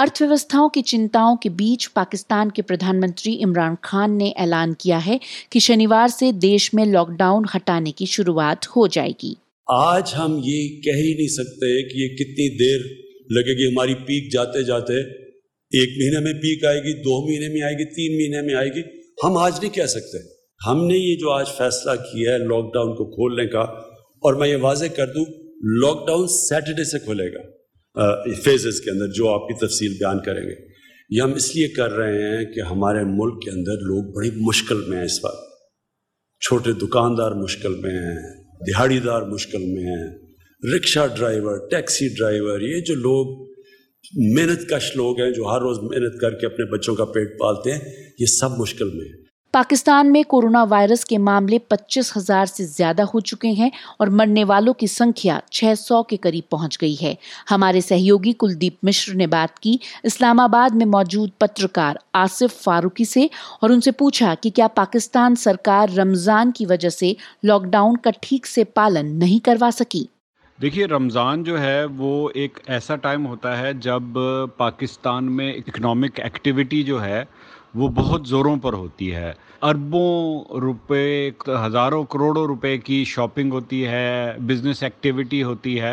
अर्थव्यवस्थाओं की चिंताओं के बीच पाकिस्तान के प्रधानमंत्री इमरान खान ने ऐलान किया है कि शनिवार से देश में लॉकडाउन हटाने की शुरुआत हो जाएगी। आज हम ये कह ही नहीं सकते कि ये कितनी देर लगेगी। हमारी पीक जाते जाते एक महीने में पीक आएगी, 2 महीने में आएगी, 3 महीने में आएगी, हम आज नहीं कह सकते। हमने ये जो आज फैसला किया है लॉकडाउन को खोलने का, और मैं ये वाजे कर दूं, लॉकडाउन सैटरडे से खुलेगा फेजेस के अंदर, जो आपकी तफसील बयान करेंगे। ये हम इसलिए कर रहे हैं कि हमारे मुल्क के अंदर लोग बड़ी मुश्किल में हैं इस वक्त। छोटे दुकानदार मुश्किल में हैं, दिहाड़ीदार मुश्किल में हैं, रिक्शा ड्राइवर, टैक्सी ड्राइवर, ये जो लोग मेहनत कश लोग हैं, जो हर रोज़ मेहनत करके अपने बच्चों का पेट पालते हैं, ये सब मुश्किल में हैं। पाकिस्तान में कोरोना वायरस के मामले 25,000 से ज्यादा हो चुके हैं और मरने वालों की संख्या 600 के करीब पहुंच गई है। हमारे सहयोगी कुलदीप मिश्र ने बात की इस्लामाबाद में मौजूद पत्रकार आसिफ फारूकी से और उनसे पूछा कि क्या पाकिस्तान सरकार रमज़ान की वजह से लॉकडाउन का ठीक से पालन नहीं करवा सकी। देखिए, रमज़ान जो है वो एक ऐसा टाइम होता है जब पाकिस्तान में इकनॉमिक एक्टिविटी जो है वो बहुत ज़ोरों पर होती है। अरबों रुपए, हज़ारों करोड़ों रुपए की शॉपिंग होती है, बिज़नेस एक्टिविटी होती है,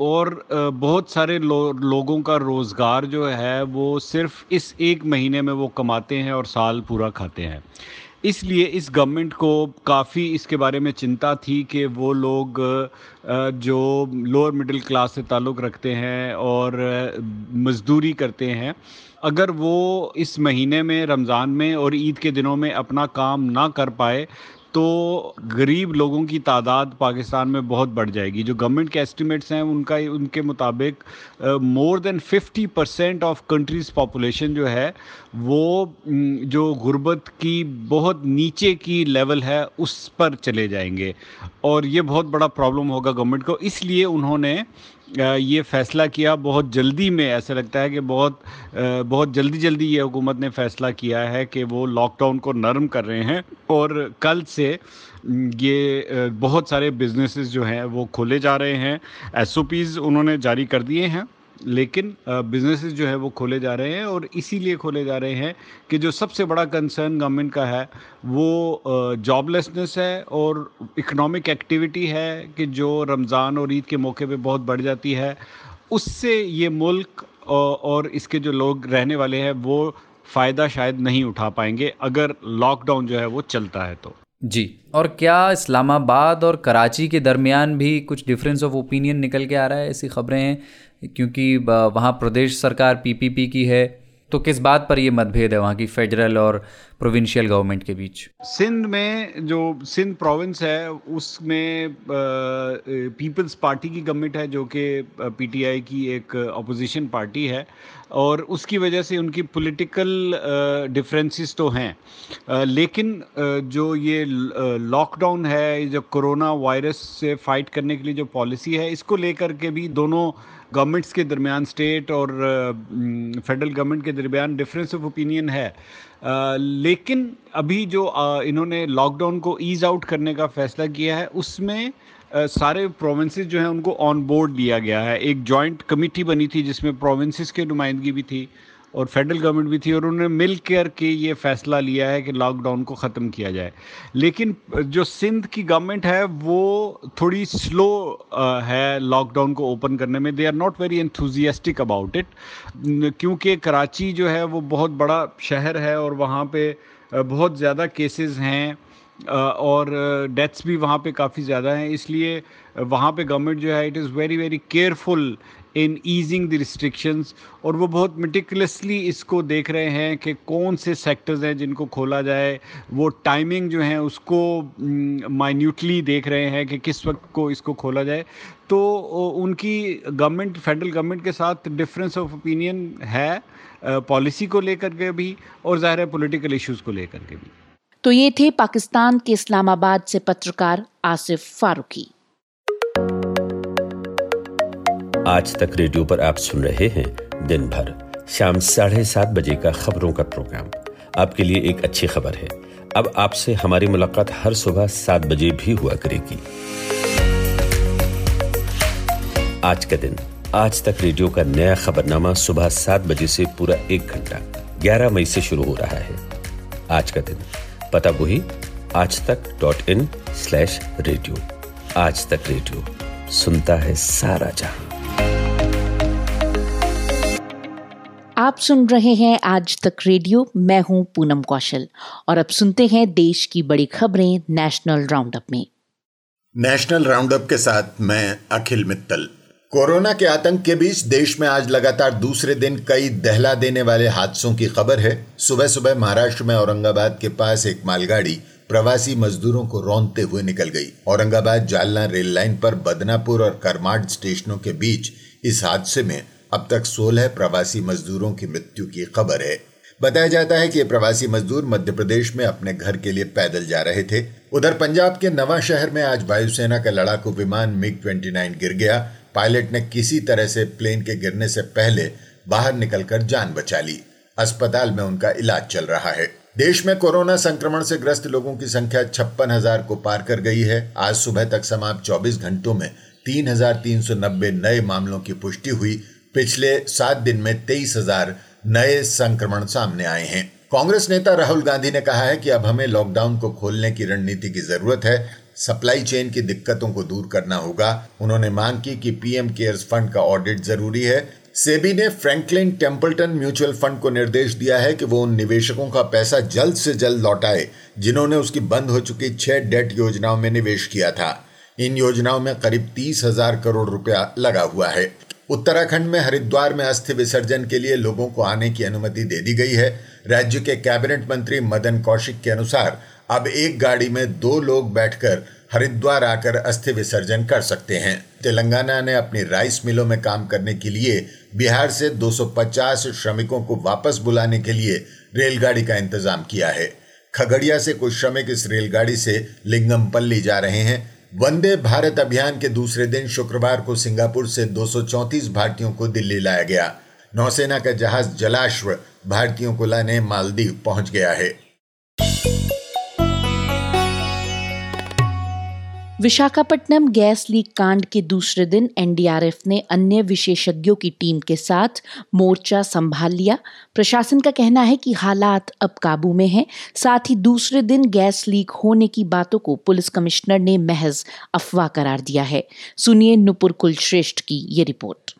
और बहुत सारे लोगों का रोज़गार जो है वो सिर्फ इस एक महीने में वो कमाते हैं और साल पूरा खाते हैं। इसलिए इस गवर्नमेंट को काफ़ी इसके बारे में चिंता थी कि वो लोग जो लोअर मिडिल क्लास से ताल्लुक़ रखते हैं और मज़दूरी करते हैं, अगर वो इस महीने में रमज़ान में और ईद के दिनों में अपना काम ना कर पाए तो गरीब लोगों की तादाद पाकिस्तान में बहुत बढ़ जाएगी। जो गवर्नमेंट के एस्टिमेट्स हैं उनके मुताबिक more than 50% of country's population जो है वो जो गुर्बत की बहुत नीचे की लेवल है उस पर चले जाएंगे, और ये बहुत बड़ा प्रॉब्लम होगा गवर्नमेंट को। इसलिए उन्होंने ये फ़ैसला किया बहुत जल्दी में। ऐसा लगता है कि बहुत जल्दी ये हुकूमत ने फ़ैसला किया है कि वो लॉकडाउन को नरम कर रहे हैं, और कल से ये बहुत सारे बिजनेसेस जो हैं वो खोले जा रहे हैं। एसओपीज़ उन्होंने जारी कर दिए हैं, लेकिन बिजनेसेस जो है वो खोले जा रहे हैं, और इसीलिए खोले जा रहे हैं कि जो सबसे बड़ा कंसर्न गवर्नमेंट का है वो जॉबलेसनेस है और इकोनॉमिक एक्टिविटी है कि जो रमज़ान और ईद के मौके पे बहुत बढ़ जाती है। उससे ये मुल्क और इसके जो लोग रहने वाले हैं वो फ़ायदा शायद नहीं उठा पाएंगे अगर लॉकडाउन जो है वो चलता है तो। जी, और क्या इस्लामाबाद और कराची के दरमियान भी कुछ डिफरेंस ऑफ ओपिनियन निकल के आ रहा है? ऐसी खबरें हैं क्योंकि वहाँ प्रदेश सरकार पीपीपी की है तो किस बात पर ये मतभेद है वहाँ की फेडरल और प्रोविंशियल गवर्नमेंट के बीच? सिंध में जो सिंध प्रोविंस है उसमें पीपल्स पार्टी की गवर्नमेंट है जो कि पीटीआई की एक अपोजिशन पार्टी है और उसकी वजह से उनकी पॉलिटिकल डिफरेंसेस तो हैं, लेकिन जो ये लॉकडाउन है, जो कोरोना वायरस से फाइट करने के लिए जो पॉलिसी है, इसको लेकर के भी दोनों गवर्नमेंट्स के दरमियान, स्टेट और फेडरल गवर्नमेंट के दरमियान डिफरेंस ऑफ ओपिनियन है। लेकिन अभी जो इन्होंने लॉकडाउन को ईज आउट करने का फैसला किया है उसमें सारे प्रोविंसेस जो हैं उनको ऑन बोर्ड लिया गया है। एक जॉइंट कमेटी बनी थी जिसमें प्रोविंसेस के नुमाइंदगी भी थी और फेडरल गवर्नमेंट भी थी और उन्होंने मिल करके ये फैसला लिया है कि लॉकडाउन को ख़त्म किया जाए। लेकिन जो सिंध की गवर्नमेंट है वो थोड़ी स्लो है लॉकडाउन को ओपन करने में। They are not very enthusiastic about it, क्योंकि कराची जो है वो बहुत बड़ा शहर है और वहाँ पे बहुत ज़्यादा केसेस हैं और डेथ्स भी वहाँ पे काफ़ी ज़्यादा हैं, इसलिए वहाँ पे गवर्नमेंट जो है it is very very careful in easing the restrictions और वो बहुत मेटिकुलसली इसको देख रहे हैं कि कौन से सेक्टर्स हैं जिनको खोला जाए। वो टाइमिंग जो है उसको माइन्यूटली देख रहे हैं कि किस वक्त को इसको खोला जाए। तो उनकी गवर्नमेंट, फेडरल गवर्नमेंट के साथ डिफरेंस ऑफ ओपिनियन है पॉलिसी को लेकर के भी और ज़ाहिर है पॉलिटिकल इश्यूज़ को लेकर के भी। तो ये थे पाकिस्तान के इस्लामाबाद से पत्रकार आसिफ फारूकी। आज तक रेडियो पर आप सुन रहे हैं दिन भर। शाम 7:30 बजे का खबरों का प्रोग्राम आपके लिए एक अच्छी खबर है। अब आपसे हमारी मुलाकात हर सुबह 7 बजे भी हुआ करेगी। आज का दिन, आज तक रेडियो का नया खबरनामा सुबह 7 बजे से पूरा 1 घंटा 11 मई से शुरू हो रहा है। आज का दिन पता वही आजतक.in/रेडियो। आज तक रेडियो सुनता है सारा जहां। आप सुन रहे हैं आज तक रेडियो, मैं हूं पूनम कौशल और अब सुनते हैं देश की बड़ी खबरें नेशनल राउंडअप में। नेशनल राउंडअप के साथ मैं अखिल मित्तल। कोरोना के आतंक के बीच देश में आज लगातार दूसरे दिन कई दहला देने वाले हादसों की खबर है। सुबह सुबह महाराष्ट्र में औरंगाबाद के पास एक मालगाड़ी प्रवासी मजदूरों को रौंदते हुए निकल गई। औरंगाबाद जालना रेल लाइन पर बदनापुर और करमाड स्टेशनों के बीच इस हादसे में अब तक 16 प्रवासी मजदूरों की मृत्यु की खबर है। बताया जाता है कि ये प्रवासी मजदूर मध्य प्रदेश में अपने घर के लिए पैदल जा रहे थे। उधर पंजाब के नवां शहर में आज वायुसेना का लड़ाकू विमान मिग 29 गिर गया। पायलट ने किसी तरह से प्लेन के गिरने से पहले बाहर निकलकर जान बचा ली। अस्पताल में उनका इलाज चल रहा है। देश में कोरोना संक्रमण से ग्रस्त लोगों की संख्या 56,000 को पार कर गई है। आज सुबह तक समाप्त 24 घंटों में 3,390 नए मामलों की पुष्टि हुई। पिछले 7 दिन में 23,000 नए संक्रमण सामने आए हैं। कांग्रेस नेता राहुल गांधी ने कहा है कि अब हमें लॉकडाउन को खोलने की रणनीति की जरूरत है, सप्लाई चेन की दिक्कतों को दूर करना होगा। उन्होंने मांग की कि पीएम केयर्स फंड का ऑडिट जरूरी है। सेबी ने फ्रैंकलिन टेम्पल्टन म्यूचुअल फंड को निर्देश दिया है कि वो उन निवेशकों का पैसा जल्द से जल्द लौटाए जिन्होंने उसकी बंद हो चुकी 6 डेट योजनाओं में निवेश किया था। इन योजनाओं में करीब 30,000 करोड़ रुपया लगा हुआ है। उत्तराखंड में हरिद्वार में अस्थि विसर्जन के लिए लोगों को आने की अनुमति दे दी गई है। राज्य के कैबिनेट मंत्री मदन कौशिक के अनुसार अब एक गाड़ी में 2 लोग बैठकर हरिद्वार आकर अस्थि विसर्जन कर सकते हैं। तेलंगाना ने अपनी राइस मिलों में काम करने के लिए बिहार से 250 श्रमिकों को वापस बुलाने के लिए रेलगाड़ी का इंतजाम किया है। खगड़िया से कुछ श्रमिक इस रेलगाड़ी से लिंगमपल्ली जा रहे हैं। वंदे भारत अभियान के दूसरे दिन शुक्रवार को सिंगापुर से 234 भारतीयों को दिल्ली लाया गया। नौसेना का जहाज जलाश्व भारतीयों को लाने मालदीव पहुंच गया है। विशाखापट्टनम गैस लीक कांड के दूसरे दिन एनडीआरएफ ने अन्य विशेषज्ञों की टीम के साथ मोर्चा संभाल लिया। प्रशासन का कहना है कि हालात अब काबू में हैं। साथ ही दूसरे दिन गैस लीक होने की बातों को पुलिस कमिश्नर ने महज अफवाह करार दिया है। सुनिए नूपुर कुलश्रेष्ठ की ये रिपोर्ट।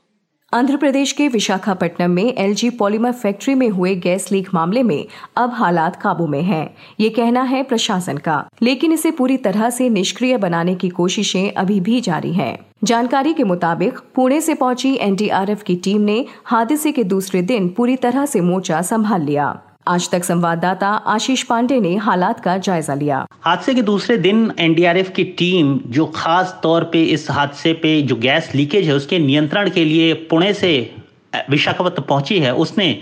आंध्र प्रदेश के विशाखापट्टनम में एलजी पॉलीमर फैक्ट्री में हुए गैस लीक मामले में अब हालात काबू में हैं, ये कहना है प्रशासन का, लेकिन इसे पूरी तरह से निष्क्रिय बनाने की कोशिशें अभी भी जारी हैं। जानकारी के मुताबिक पुणे से पहुंची एनडीआरएफ की टीम ने हादसे के दूसरे दिन पूरी तरह से मोर्चा संभाल लिया। आज तक संवाददाता आशीष पांडे ने हालात का जायजा लिया। हादसे के दूसरे दिन एनडीआरएफ की टीम जो खास तौर पे इस हादसे पे जो गैस लीकेज है उसके नियंत्रण के लिए पुणे से विशाखापत्तनम पहुंची है, उसने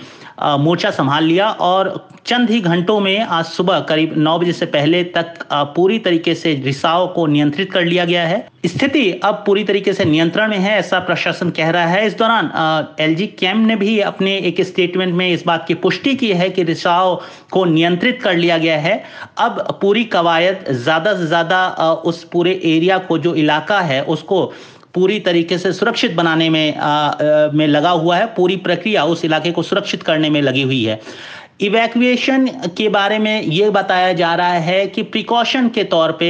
मोर्चा संभाल लिया और चंद ही घंटों में आज सुबह करीब 9 बजे से पहले तक पूरी तरीके से रिसाव को नियंत्रित कर लिया गया है। स्थिति अब पूरी तरीके से नियंत्रण में है, ऐसा प्रशासन कह रहा है। इस दौरान एलजी कैम्प ने भी अपने एक स्टेटमेंट में इस बात की पुष्टि की है कि रिसाव को नियंत्रित कर लिया गया है। अब पूरी कवायद ज़्यादा से ज़्यादा उस पूरे एरिया को, जो इलाका है, उसको पूरी तरीके से सुरक्षित बनाने में लगा हुआ है। पूरी प्रक्रिया उस इलाके को सुरक्षित करने में लगी हुई है। इवैक्यूएशन के बारे में ये बताया जा रहा है कि प्रिकॉशन के तौर पे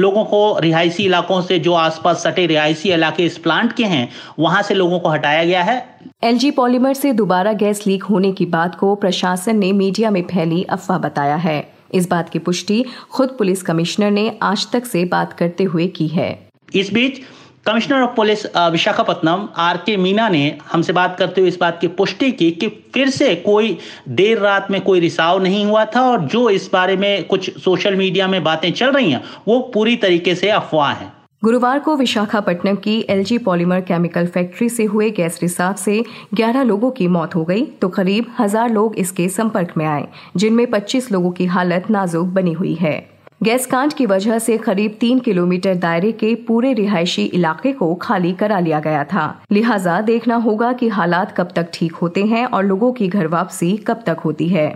लोगों को रिहायशी इलाकों से, जो आसपास सटे रिहायशी इलाके इस प्लांट के हैं, वहां से लोगों को हटाया गया है। एलजी पॉलीमर से दोबारा गैस लीक होने की बात को प्रशासन ने मीडिया में फैली अफवाह बताया है। इस बात की पुष्टि खुद पुलिस कमिश्नर ने आज तक से बात करते हुए की है। इस बीच commissioner of police Visakhapatnam R K Meena ने हमसे बात करते हुए इस बात की पुष्टि की कि फिर से कोई देर रात में कोई रिसाव नहीं हुआ था और जो इस बारे में कुछ सोशल मीडिया में बातें चल रही हैं वो पूरी तरीके से अफवाह है। गुरुवार को विशाखापट्टनम की एलजी पॉलीमर केमिकल फैक्ट्री से हुए गैस रिसाव से 11 लोगों की मौत हो गई तो करीब 1000 लोग इसके संपर्क में आए, जिनमें 25 लोगों की हालत नाजुक बनी हुई है। गैस कांड की वजह से करीब 3 किलोमीटर दायरे के पूरे रिहायशी इलाके को खाली करा लिया गया था। लिहाजा देखना होगा कि हालात कब तक ठीक होते हैं और लोगों की घर वापसी कब तक होती है।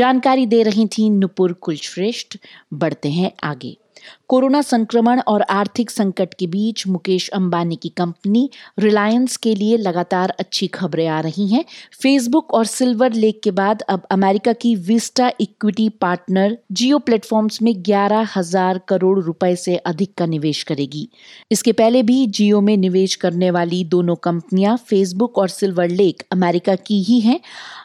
जानकारी दे रही थी नूपुर कुलश्रेष्ठ। बढ़ते हैं आगे। कोरोना संक्रमण और आर्थिक संकट के बीच मुकेश अंबानी की कंपनी रिलायंस के लिए लगातार अच्छी खबरें आ रही हैं। फेसबुक और सिल्वर लेक के बाद अब अमेरिका की Vista equity partner Jio platforms में 11,000 करोड़ रुपए से अधिक का निवेश करेगी। इसके पहले भी जियो में निवेश करने वाली दोनों कंपनियां फेसबुक और सिल्वर लेक अमेरिका की ही हैं।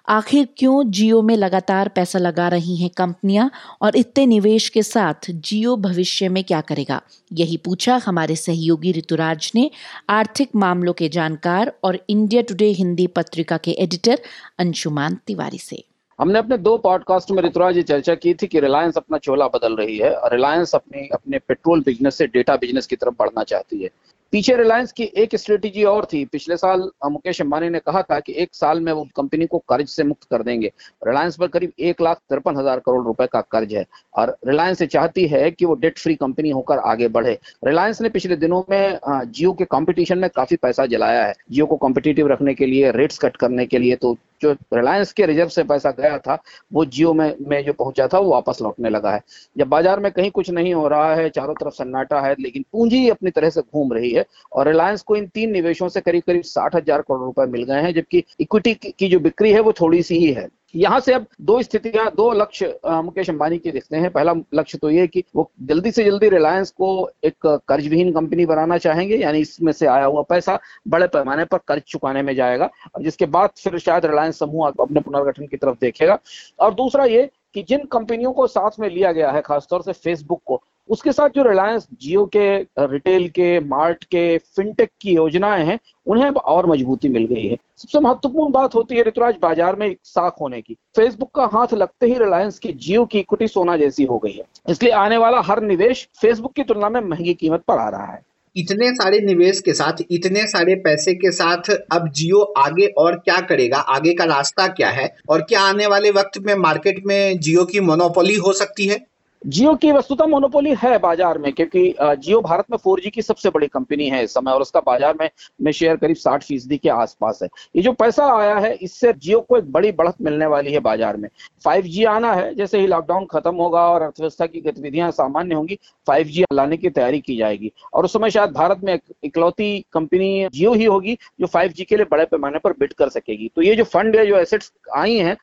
आखिर क्यों जियो में लगातार पैसा लगा रही हैं कंपनियां और इतने निवेश के साथ जियो भविष्य में क्या करेगा, यही पूछा हमारे सहयोगी ऋतु राज ने आर्थिक मामलों के जानकार और इंडिया टुडे हिंदी पत्रिका के एडिटर अंशुमान तिवारी से। हमने अपने 2 पॉडकास्ट में ऋतुराज जी चर्चा की थी कि रिलायंस अपना चोला बदल रही है और रिलायंस अपने पेट्रोल बिजनेस से डेटा बिजनेस की तरफ बढ़ना चाहती है। पीछे रिलायंस की एक स्ट्रेटेजी और थी। पिछले साल मुकेश अंबानी ने कहा था कि एक साल में वो कंपनी को कर्ज से मुक्त कर देंगे। रिलायंस पर करीब 1,53,000 करोड़ रुपए का कर्ज है और रिलायंस चाहती है कि वो डेट फ्री कंपनी होकर आगे बढ़े। रिलायंस ने पिछले दिनों में जियो के कंपटीशन में काफी पैसा जलाया है, जियो को कॉम्पिटिटिव रखने के लिए, रेट्स कट करने के लिए। तो जो रिलायंस के रिजर्व से पैसा गया था वो जियो में जो पहुंचा था वो वापस लौटने लगा है। जब बाजार में कहीं कुछ नहीं हो रहा है, चारों तरफ सन्नाटा है, लेकिन पूंजी अपनी तरह से घूम रही है और रिलायंस को इन 3 निवेशों से करीब करीब 60,000 करोड़ रुपए मिल गए हैं, जबकि इक्विटी की जो बिक्री है वो थोड़ी सी ही है। यहाँ से अब 2 लक्ष्य मुकेश अंबानी के दिखते हैं। पहला लक्ष्य तो ये कि वो जल्दी से जल्दी रिलायंस को एक कर्जविहीन कंपनी बनाना चाहेंगे, यानी इसमें से आया हुआ पैसा बड़े पैमाने पर कर्ज चुकाने में जाएगा और जिसके बाद फिर शायद रिलायंस समूह अपने पुनर्गठन की तरफ देखेगा। और दूसरा ये कि जिन कंपनियों को साथ में लिया गया है, खासतौर से फेसबुक को, उसके साथ जो रिलायंस जियो के रिटेल के, मार्ट के, फिनटेक की योजनाएं हैं, उन्हें अब और मजबूती मिल गई है। सबसे महत्वपूर्ण बात होती है ऋतुराज बाजार में एक साख होने की। फेसबुक का हाथ लगते ही रिलायंस की जियो की इक्विटी सोना जैसी हो गई है, इसलिए आने वाला हर निवेश फेसबुक की तुलना में महंगी कीमत पर आ रहा है। इतने सारे निवेश के साथ, इतने सारे पैसे के साथ अब जियो आगे और क्या करेगा, आगे का रास्ता क्या है और क्या आने वाले वक्त में मार्केट में जियो की मोनोपोली हो सकती है? जियो की वस्तुतः मोनोपोली है बाजार में, क्योंकि जियो भारत में 4G की सबसे बड़ी कंपनी है इस समय और उसका बाजार में शेयर करीब 60% के आसपास है। ये जो पैसा आया है इससे जियो को एक बड़ी बढ़त मिलने वाली है बाजार में। 5G आना है, जैसे ही लॉकडाउन खत्म होगा और अर्थव्यवस्था की गतिविधियां सामान्य होंगी, 5G लाने की तैयारी की जाएगी और उस समय शायद भारत में इकलौती कंपनी जियो ही होगी जो 5G के लिए बड़े पैमाने पर बिड कर सकेगी। तो ये जो फंड है, जो एसेट्स आई हैं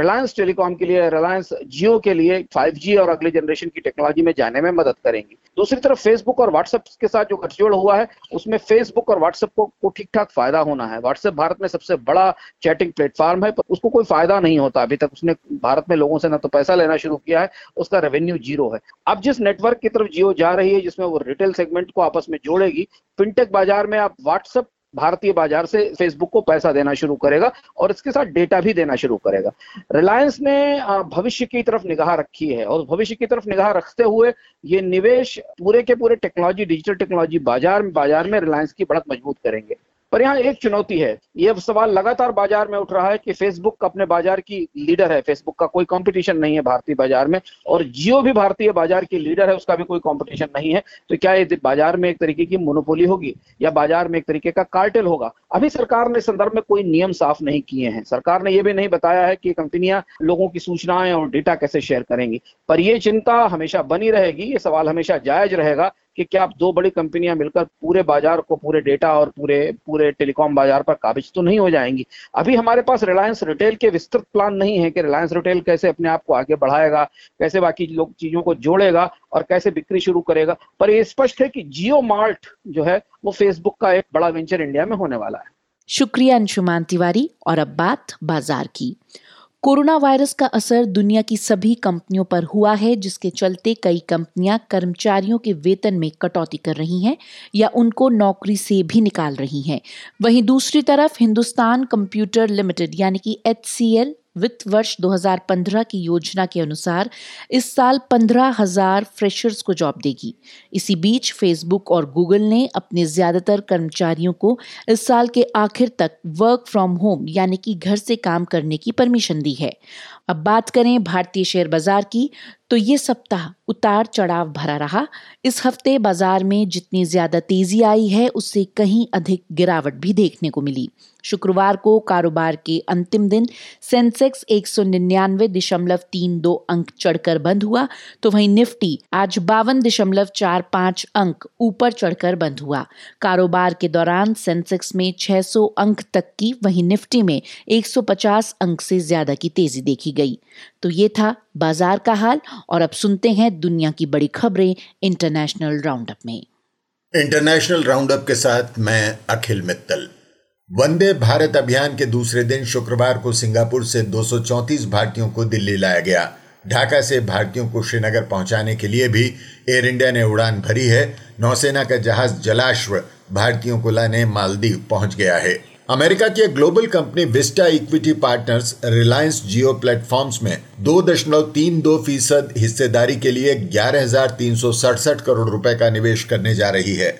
रिलायंस टेलीकॉम के लिए, रिलायंस जियो के लिए 5G और अगले जनरेशन की टेक्नोलॉजी में जाने में मदद करेंगी। दूसरी तरफ फेसबुक और व्हाट्सएप के साथ जो गठजोड़ हुआ है उसमें फेसबुक और व्हाट्सएप को ठीक ठाक फायदा होना है। व्हाट्सएप भारत में सबसे बड़ा चैटिंग प्लेटफॉर्म है पर उसको कोई फायदा नहीं होता। अभी तक उसने भारत में लोगों से ना तो पैसा लेना शुरू किया है, उसका रेवेन्यू जीरो है। अब जिस नेटवर्क की तरफ जियो जा रही है जिसमें वो रिटेल सेगमेंट को आपस में जोड़ेगी, फिनटेक बाजार में आप व्हाट्सएप भारतीय बाजार से फेसबुक को पैसा देना शुरू करेगा और इसके साथ डेटा भी देना शुरू करेगा। रिलायंस ने भविष्य की तरफ निगाह रखी है और भविष्य की तरफ निगाह रखते हुए ये निवेश पूरे के पूरे टेक्नोलॉजी डिजिटल टेक्नोलॉजी बाजार में रिलायंस की बढ़त मजबूत करेंगे। पर यहाँ एक चुनौती है, यह सवाल लगातार बाजार में उठ रहा है कि फेसबुक अपने बाजार की लीडर है, फेसबुक का कोई कंपटीशन नहीं है भारतीय बाजार में, और जियो भी भारतीय बाजार की लीडर है, उसका भी कोई कंपटीशन नहीं है। तो क्या ये बाजार में एक तरीके की मोनोपोली होगी या बाजार में एक तरीके का कार्टेल होगा? अभी सरकार ने इस संदर्भ में कोई नियम साफ नहीं किए हैं। सरकार ने यह भी नहीं बताया है कि कंपनियां लोगों की सूचनाएं और डेटा कैसे शेयर करेंगी। पर यह चिंता हमेशा बनी रहेगी, ये सवाल हमेशा जायज रहेगा कि क्या आप दो बड़ी कंपनियां मिलकर पूरे बाजार को, पूरे डेटा और पूरे टेलीकॉम बाजार पर काबिज तो नहीं हो जाएंगी। अभी हमारे पास रिलायंस रिटेल के विस्तृत प्लान नहीं है कि रिलायंस रिटेल कैसे अपने आप को आगे बढ़ाएगा, कैसे बाकी लोग चीजों को जोड़ेगा और कैसे बिक्री शुरू करेगा। पर यह स्पष्ट है कि जियो मार्ट जो है वो फेसबुक का एक बड़ा वेंचर इंडिया में होने वाला है। शुक्रिया अंशुमान तिवारी। और अब बात बाजार की। कोरोना वायरस का असर दुनिया की सभी कंपनियों पर हुआ है, जिसके चलते कई कंपनियां कर्मचारियों के वेतन में कटौती कर रही हैं या उनको नौकरी से भी निकाल रही हैं। वहीं दूसरी तरफ हिंदुस्तान कंप्यूटर लिमिटेड यानी कि HCL वित्त वर्ष 2015 की योजना के अनुसार इस साल 15,000 फ्रेशर्स को जॉब देगी। इसी बीच फेसबुक और गूगल ने अपने ज़्यादातर कर्मचारियों को इस साल के आखिर तक वर्क फ्रॉम होम यानी कि घर से काम करने की परमिशन दी है। अब बात करें भारतीय शेयर बाजार की, तो ये सप्ताह उतार चढ़ाव भरा रहा। इस हफ्ते बाजार में जितनी ज़्यादा तेज़ी आई है उससे कहीं अधिक गिरावट भी देखने को मिली। शुक्रवार को कारोबार के अंतिम दिन सेंसेक्स 199.32 अंक चढ़कर बंद हुआ, तो वहीं निफ्टी आज 52.45 अंक ऊपर चढ़कर बंद हुआ। कारोबार के दौरान सेंसेक्स में 600 अंक तक की, वहीं निफ्टी में 150 अंक से ज़्यादा की तेज़ी देखी गई। तो ये था बाजार का हाल। और अब सुनते हैं दुनिया की बड़ी खबरें इंटरनेशनल राउंडअप में। इंटरनेशनल राउंडअप के साथ मैं अखिल मित्तल। वंदे भारत अभियान के दूसरे दिन शुक्रवार को सिंगापुर से 234 भारतीयों को दिल्ली लाया गया। ढाका से भारतीयों को श्रीनगर पहुंचाने के लिए भी एयर इंडिया ने उड़ान भरी है। नौसेना का जहाज जलाश्व भारतीयों को लाने मालदीव पहुंच गया है। अमेरिका की एक global company Vista Equity partners Reliance Jio platforms में 2.32% हिस्सेदारी के लिए 11,367 करोड़ रुपए का निवेश करने जा रही है।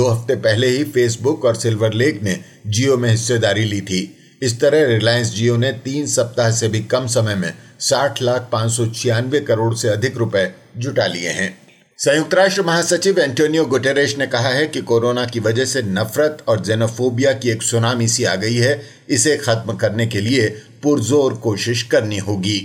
2 हफ्ते पहले ही फेसबुक और सिल्वर लेक ने जियो में हिस्सेदारी ली थी। इस तरह रिलायंस जियो ने 3 सप्ताह से भी कम समय में 60,596 करोड़ से अधिक रुपए जुटा लिए हैं। संयुक्त राष्ट्र महासचिव एंटोनियो गुटेरेश ने कहा है कि कोरोना की वजह से नफरत और जेनोफोबिया की एक सुनामी सी आ गई है, इसे खत्म करने के लिए पुरजोर कोशिश करनी होगी।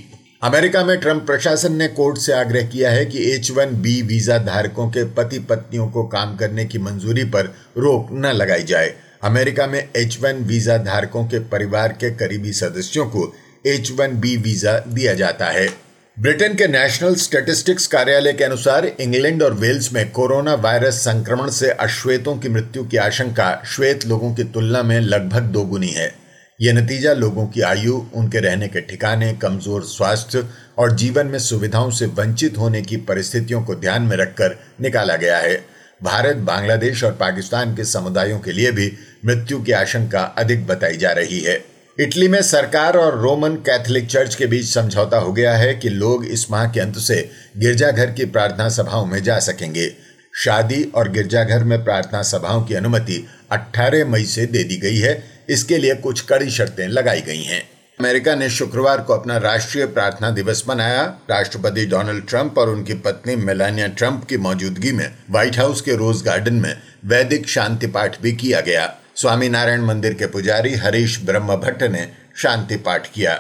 अमेरिका में ट्रंप प्रशासन ने कोर्ट से आग्रह किया है कि H-1B वीजा धारकों के पति पत्नियों को काम करने की मंजूरी पर रोक न लगाई जाए। अमेरिका में H-1 वीजा धारकों के परिवार के करीबी सदस्यों को H-1B वीजा दिया जाता है। ब्रिटेन के नेशनल स्टैटिस्टिक्स कार्यालय के अनुसार इंग्लैंड और वेल्स में कोरोना वायरस संक्रमण से अश्वेतों की मृत्यु की आशंका श्वेत लोगों की तुलना में लगभग 2 गुनी है। यह नतीजा लोगों की आयु, उनके रहने के ठिकाने, कमजोर स्वास्थ्य और जीवन में सुविधाओं से वंचित होने की परिस्थितियों को ध्यान में रखकर निकाला गया है। भारत, बांग्लादेश और पाकिस्तान के समुदायों के लिए भी मृत्यु की आशंका अधिक बताई जा रही है। इटली में सरकार और रोमन कैथोलिक चर्च के बीच समझौता हो गया है कि लोग इस माह के अंत से गिरजाघर की प्रार्थना सभाओं में जा सकेंगे। शादी और गिरजाघर में प्रार्थना सभाओं की अनुमति 18 मई से दे दी गई है। इसके लिए कुछ कड़ी शर्तें लगाई गई हैं। अमेरिका ने शुक्रवार को अपना राष्ट्रीय प्रार्थना दिवस मनाया। राष्ट्रपति डोनाल्ड ट्रंप और उनकी पत्नी मेलानिया ट्रंप की मौजूदगी में व्हाइट हाउस के रोज गार्डन में वैदिक शांति पाठ भी किया गया। स्वामीनारायण मंदिर के पुजारी हरीश ब्रह्म भट्ट ने शांति पाठ किया।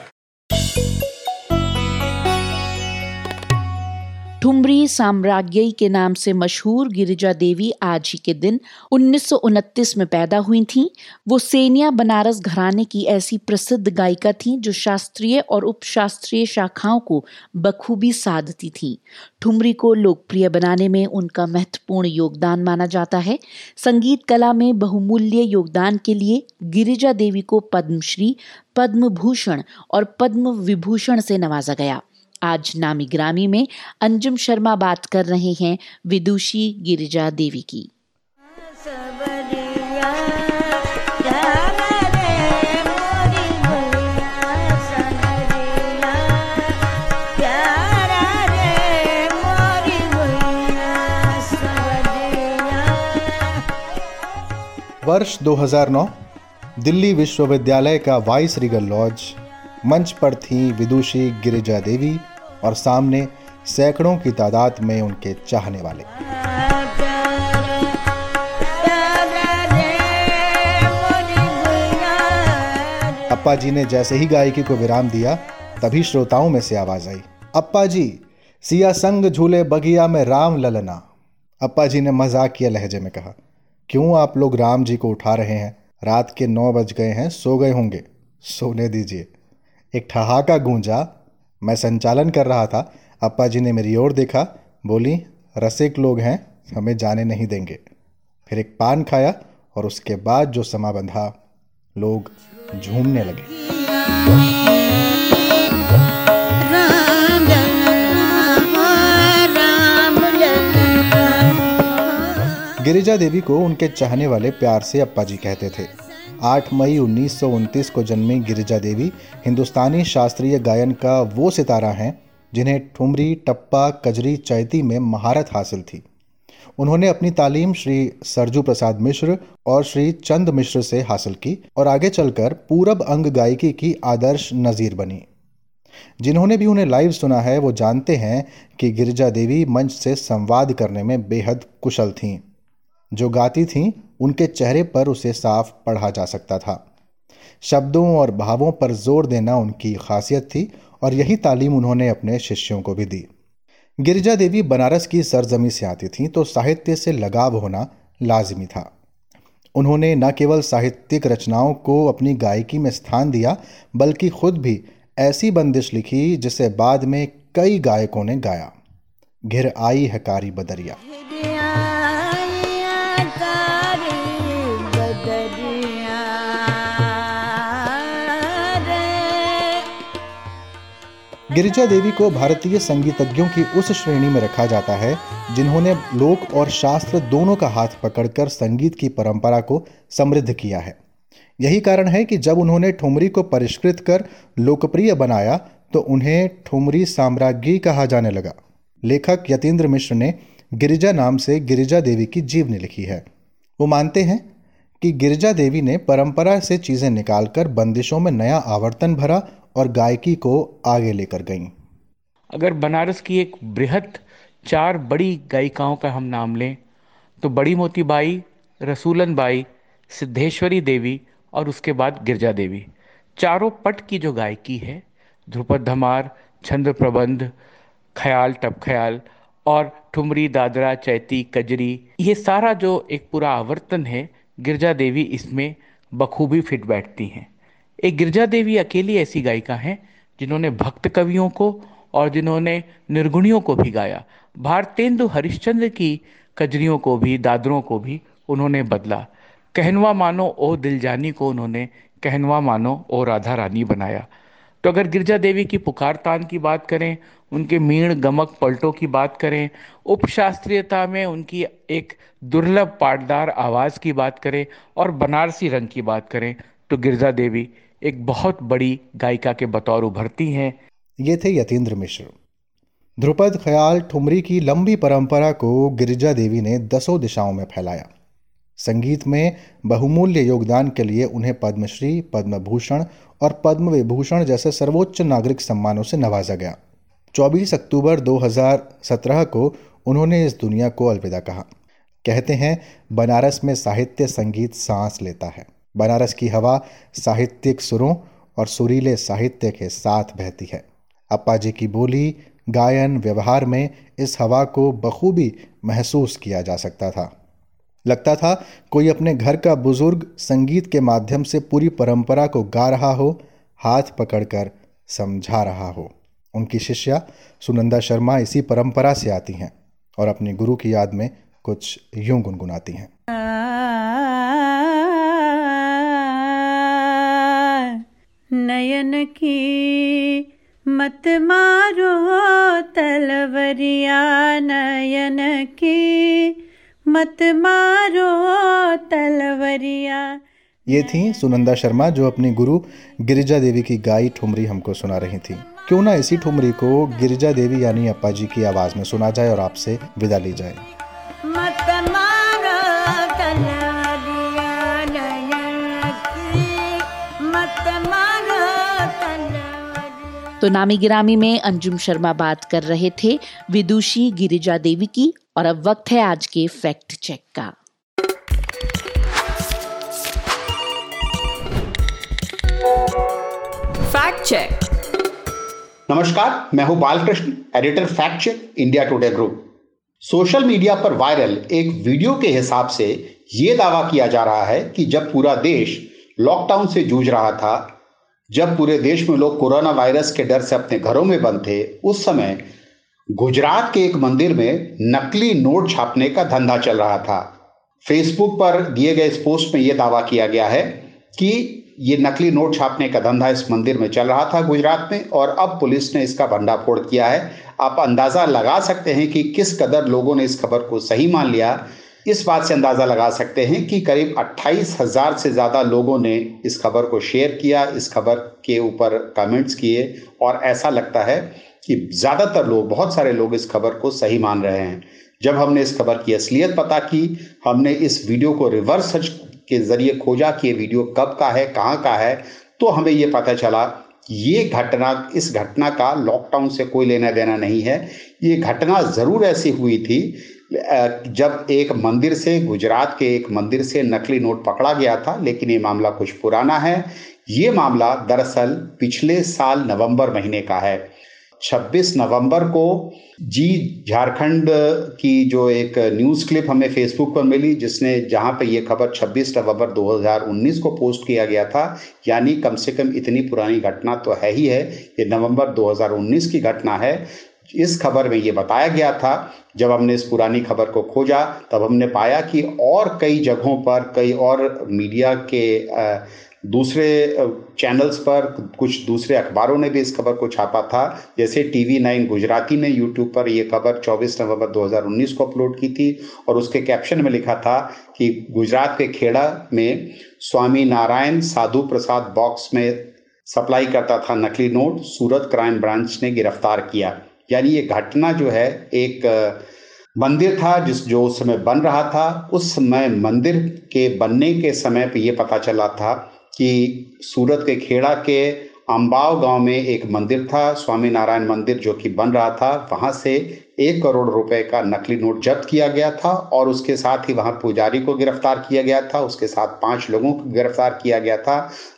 ठुमरी साम्राज्ञी के नाम से मशहूर गिरिजा देवी आज ही के दिन 1929 में पैदा हुई थीं। वो सेनिया बनारस घराने की ऐसी प्रसिद्ध गायिका थीं जो शास्त्रीय और उपशास्त्रीय शाखाओं को बखूबी साधती थीं। ठुमरी को लोकप्रिय बनाने में उनका महत्वपूर्ण योगदान माना जाता है। संगीत कला में बहुमूल्य योगदान के लिए गिरिजा देवी को पद्मश्री, पद्म भूषण और पद्म विभूषण से नवाजा गया। आज नामी ग्रामी में अंजुम शर्मा बात कर रहे हैं विदुषी गिरिजा देवी की। वर्ष 2009 दिल्ली विश्वविद्यालय का वाइस रीगल लॉज, मंच पर थीं विदुषी गिरिजा देवी और सामने सैकड़ों की तादाद में उनके चाहने वाले। अप्पा जी ने जैसे ही गायकी को विराम दिया तभी श्रोताओं में से आवाज आई, अप्पा जी सिया संग झूले बगिया में राम ललना। अप्पा जी ने मजाकिया लहजे में कहा, क्यों आप लोग राम जी को उठा रहे हैं? रात के 9 बज गए हैं, सो गए होंगे, सोने दीजिए। एक ठहाका गूंजा, मैं संचालन कर रहा था। अप्पा जी ने मेरी ओर देखा, बोली, रसिक लोग हैं, हमें जाने नहीं देंगे। फिर एक पान खाया और उसके बाद जो समा बंधा, लोग झूमने लगे। गिरिजा देवी को उनके चाहने वाले प्यार से अप्पा जी कहते थे। 8 मई 1929 को जन्मी गिरिजा देवी हिंदुस्तानी शास्त्रीय गायन का वो सितारा हैं जिन्हें ठुमरी, टप्पा, कजरी, चैती में महारत हासिल थी। उन्होंने अपनी तालीम श्री सरजू प्रसाद मिश्र और श्री चंद मिश्र से हासिल की और आगे चलकर पूरब अंग गायकी की आदर्श नज़ीर बनी। जिन्होंने भी उन्हें लाइव सुना है वो जानते हैं कि गिरिजा देवी मंच से संवाद करने में बेहद कुशल थीं। जो गाती थीं उनके चेहरे पर उसे साफ पढ़ा जा सकता था। शब्दों और भावों पर जोर देना उनकी खासियत थी और यही तालीम उन्होंने अपने शिष्यों को भी दी। गिरिजा देवी बनारस की सरजमी से आती थीं तो साहित्य से लगाव होना लाजमी था। उन्होंने न केवल साहित्यिक रचनाओं को अपनी गायकी में स्थान दिया बल्कि खुद भी ऐसी बंदिश लिखी जिसे बाद में कई गायकों ने गाया। घिर आई है कारी बदरिया। गिरिजा देवी को भारतीय संगीतज्ञों की उस श्रेणी में रखा जाता है जिन्होंने लोक और शास्त्र दोनों का हाथ पकड़कर संगीत की परंपरा को समृद्ध किया है। यही कारण है कि जब उन्होंने ठुमरी को परिष्कृत कर लोकप्रिय बनाया तो उन्हें ठुमरी साम्राज्ञी कहा जाने लगा। लेखक यतीन्द्र मिश्र ने गिरिजा नाम से गिरिजा देवी की जीवनी लिखी है। वो मानते हैं कि गिरिजा देवी ने परंपरा से चीज़ें निकालकर बंदिशों में नया आवर्तन भरा और गायकी को आगे लेकर गईं। अगर बनारस की एक बृहत 4 बड़ी गायिकाओं का हम नाम लें तो बड़ी मोती बाई, रसूलन बाई, सिद्धेश्वरी देवी और उसके बाद गिरिजा देवी। चारों पट की जो गायकी है, ध्रुपद धमार, छंद प्रबंध, ख्याल टप ख्याल और ठुमरी, दादरा, चैती, कजरी, ये सारा जो एक पूरा आवर्तन है, गिरिजा देवी इसमें बखूबी फिट बैठती हैं। एक गिरिजा देवी अकेली ऐसी गायिका हैं जिन्होंने भक्त कवियों को और जिन्होंने निर्गुणियों को भी गाया। भारतेंदु हरिश्चंद्र की कजरियों को भी, दादरों को भी उन्होंने बदला। कहनवा मानो ओ दिलजानी को उन्होंने कहनवा मानो ओ राधा रानी बनाया। तो अगर गिरिजा देवी की पुकार तान की बात करें, उनके मीण गमक पलटों की बात करें, उपशास्त्रीयता में उनकी एक दुर्लभ पाटदार आवाज़ की बात करें और बनारसी रंग की बात करें तो गिरिजा देवी एक बहुत बड़ी गायिका के बतौर उभरती हैं। ये थे यतीन्द्र मिश्र। ध्रुपद, ख्याल, ठुमरी की लंबी परंपरा को गिरिजा देवी ने दसों दिशाओं में फैलाया। संगीत में बहुमूल्य योगदान के लिए उन्हें पद्मश्री, पद्म भूषण और पद्म विभूषण जैसे सर्वोच्च नागरिक सम्मानों से नवाजा गया। 24 अक्टूबर 2017 को उन्होंने इस दुनिया को अलविदा कहा। कहते हैं, बनारस में साहित्य संगीत सांस लेता है। बनारस की हवा साहित्यिक सुरों और सुरीले साहित्य के साथ बहती है। अप्पा जी की बोली, गायन, व्यवहार में इस हवा को बखूबी महसूस किया जा सकता था। लगता था कोई अपने घर का बुजुर्ग संगीत के माध्यम से पूरी परंपरा को गा रहा हो, हाथ पकड़कर समझा रहा हो। उनकी शिष्या सुनंदा शर्मा इसी परंपरा से आती हैं और अपने गुरु की याद में कुछ यूं गुनगुनाती हैं। नयन की मत मारो तलवरिया, नयन की मत मारो तलवरिया। ये थी सुनंदा शर्मा जो अपनी गुरु गिरिजा देवी की गाई ठुमरी हमको सुना रही थी। क्यों ना इसी ठुमरी को गिरिजा देवी यानी अप्पा जी की आवाज में सुना जाए और आपसे विदा ली जाए। तो नामी गिरामी में अंजुम शर्मा बात कर रहे थे विदुषी गिरिजा देवी की। और अब वक्त है आज के फैक्ट चेक का। Fact check. नमस्कार, मैं हूं Balkrishna, editor fact check India Today group. Social media पर वायरल एक वीडियो के हिसाब से ये दावा किया जा रहा है कि जब पूरा देश लॉकडाउन से जूझ रहा था, जब पूरे देश में लोग कोरोना वायरस के डर से अपने घरों में बंद थे, उस समय गुजरात के एक मंदिर में नकली नोट छापने का धंधा चल रहा था। फेसबुक पर दिए गए इस पोस्ट में यह दावा किया गया है कि ये नकली नोट छापने का धंधा इस मंदिर में चल रहा था गुजरात में, और अब पुलिस ने इसका भंडाफोड़ किया है। आप अंदाज़ा लगा सकते हैं कि किस कदर लोगों ने इस खबर को सही मान लिया। इस बात से अंदाज़ा लगा सकते हैं कि करीब 28,000 से ज़्यादा लोगों ने इस खबर को शेयर किया, इस खबर के ऊपर कमेंट्स किए, और ऐसा लगता है कि ज़्यादातर लोग, बहुत सारे लोग इस खबर को सही मान रहे हैं। जब हमने इस खबर की असलियत पता की, हमने इस वीडियो को रिवर्स सर्च के ज़रिए खोजा कि ये वीडियो कब का है, कहाँ का है, तो हमें ये पता चला ये घटना, इस घटना का लॉकडाउन से कोई लेना देना नहीं है। ये घटना ज़रूर ऐसी हुई थी जब एक मंदिर से, गुजरात के एक मंदिर से नकली नोट पकड़ा गया था, लेकिन ये मामला कुछ पुराना है। ये मामला दरअसल पिछले साल नवंबर महीने का है। 26 नवंबर को जी झारखंड की जो एक न्यूज़ क्लिप हमें फेसबुक पर मिली, जिसने जहाँ पे ये खबर 26 नवंबर 2019 को पोस्ट किया गया था, यानी कम से कम इतनी पुरानी घटना तो है ही है, ये नवंबर 2019 की घटना है। इस खबर में ये बताया गया था, जब हमने इस पुरानी खबर को खोजा तब हमने पाया कि और कई जगहों पर, कई और मीडिया के दूसरे चैनल्स पर, कुछ दूसरे अखबारों ने भी इस खबर को छापा था। जैसे TV9 गुजराती ने यूट्यूब पर यह खबर 24 नवंबर 2019 को अपलोड की थी और उसके कैप्शन में लिखा था कि गुजरात के खेड़ा में स्वामीनारायण साधु प्रसाद बॉक्स में सप्लाई करता था नकली नोट, सूरत क्राइम ब्रांच ने गिरफ्तार किया। यानी ये घटना जो है, एक मंदिर था जो उस समय बन रहा था। उस समय मंदिर के बनने के समय पे ये पता चला था कि सूरत के खेड़ा के अम्बाव गांव में एक मंदिर था, स्वामीनारायण मंदिर, जो कि बन रहा था। वहां से 1 करोड़ रुपए का नकली नोट जब्त किया गया था और उसके साथ ही वहां पुजारी को गिरफ्तार किया गया था, उसके साथ 5 लोगों को गिरफ्तार किया गया था।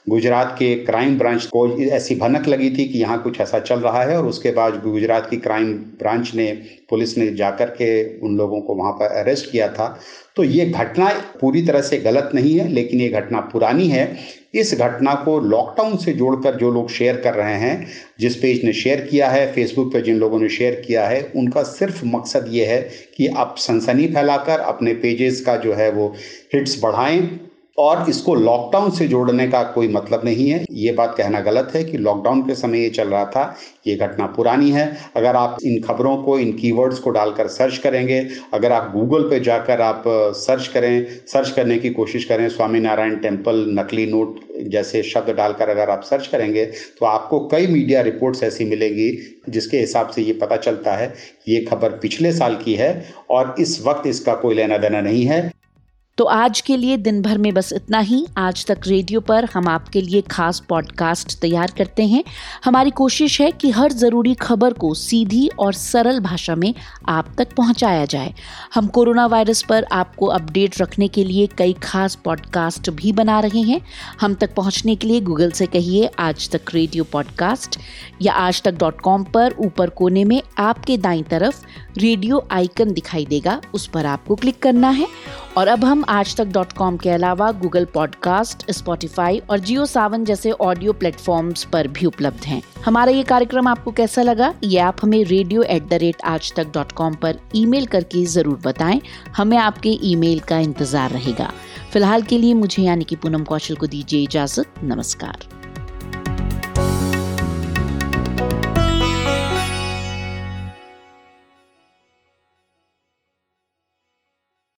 गुजरात के क्राइम ब्रांच को ऐसी भनक लगी थी कि यहाँ कुछ ऐसा चल रहा है और उसके बाद गुजरात की क्राइम ब्रांच ने, पुलिस ने जाकर के उन लोगों को वहाँ पर अरेस्ट किया था। तो ये घटना पूरी तरह से गलत नहीं है, लेकिन ये घटना पुरानी है। इस घटना को लॉकडाउन से जोड़कर जो लोग शेयर कर रहे हैं, जिस पेज ने शेयर किया है, फेसबुक पर जिन लोगों ने शेयर किया है, उनका सिर्फ मकसद ये है कि आप सनसनी फैलाकर अपने पेजेस का जो है वो हिट्स बढ़ाएं, और इसको लॉकडाउन से जोड़ने का कोई मतलब नहीं है। ये बात कहना गलत है कि लॉकडाउन के समय ये चल रहा था, ये घटना पुरानी है। अगर आप इन खबरों को, इन कीवर्ड्स को डालकर सर्च करेंगे, अगर आप गूगल पे जाकर आप सर्च करें, सर्च करने की कोशिश करें, स्वामीनारायण टेम्पल नकली नोट जैसे शब्द डालकर अगर आप सर्च करेंगे, तो आपको कई मीडिया रिपोर्ट्स ऐसी मिलेंगी जिसके हिसाब से ये पता चलता है ये खबर पिछले साल की है और इस वक्त इसका कोई लेना देना नहीं है। तो आज के लिए दिन भर में बस इतना ही। आज तक रेडियो पर हम आपके लिए खास पॉडकास्ट तैयार करते हैं। हमारी कोशिश है कि हर ज़रूरी खबर को सीधी और सरल भाषा में आप तक पहुंचाया जाए। हम कोरोना वायरस पर आपको अपडेट रखने के लिए कई खास पॉडकास्ट भी बना रहे हैं। हम तक पहुंचने के लिए गूगल से कहिए आज तक रेडियो पॉडकास्ट या आज तक .com पर ऊपर कोने में आपके दाईं तरफ रेडियो आइकन दिखाई देगा, उस पर आपको क्लिक करना है। और अब हम आज तक .com के अलावा गूगल पॉडकास्ट, स्पॉटिफाई और जियो सावन जैसे ऑडियो प्लेटफॉर्म्स पर भी उपलब्ध हैं। हमारा ये कार्यक्रम आपको कैसा लगा ये आप हमें radio@aajtak.com पर ईमेल करके ज़रूर बताएं। हमें आपके ईमेल का इंतज़ार रहेगा। फिलहाल के लिए मुझे यानी कि पूनम कौशल को दीजिए इजाज़त। नमस्कार।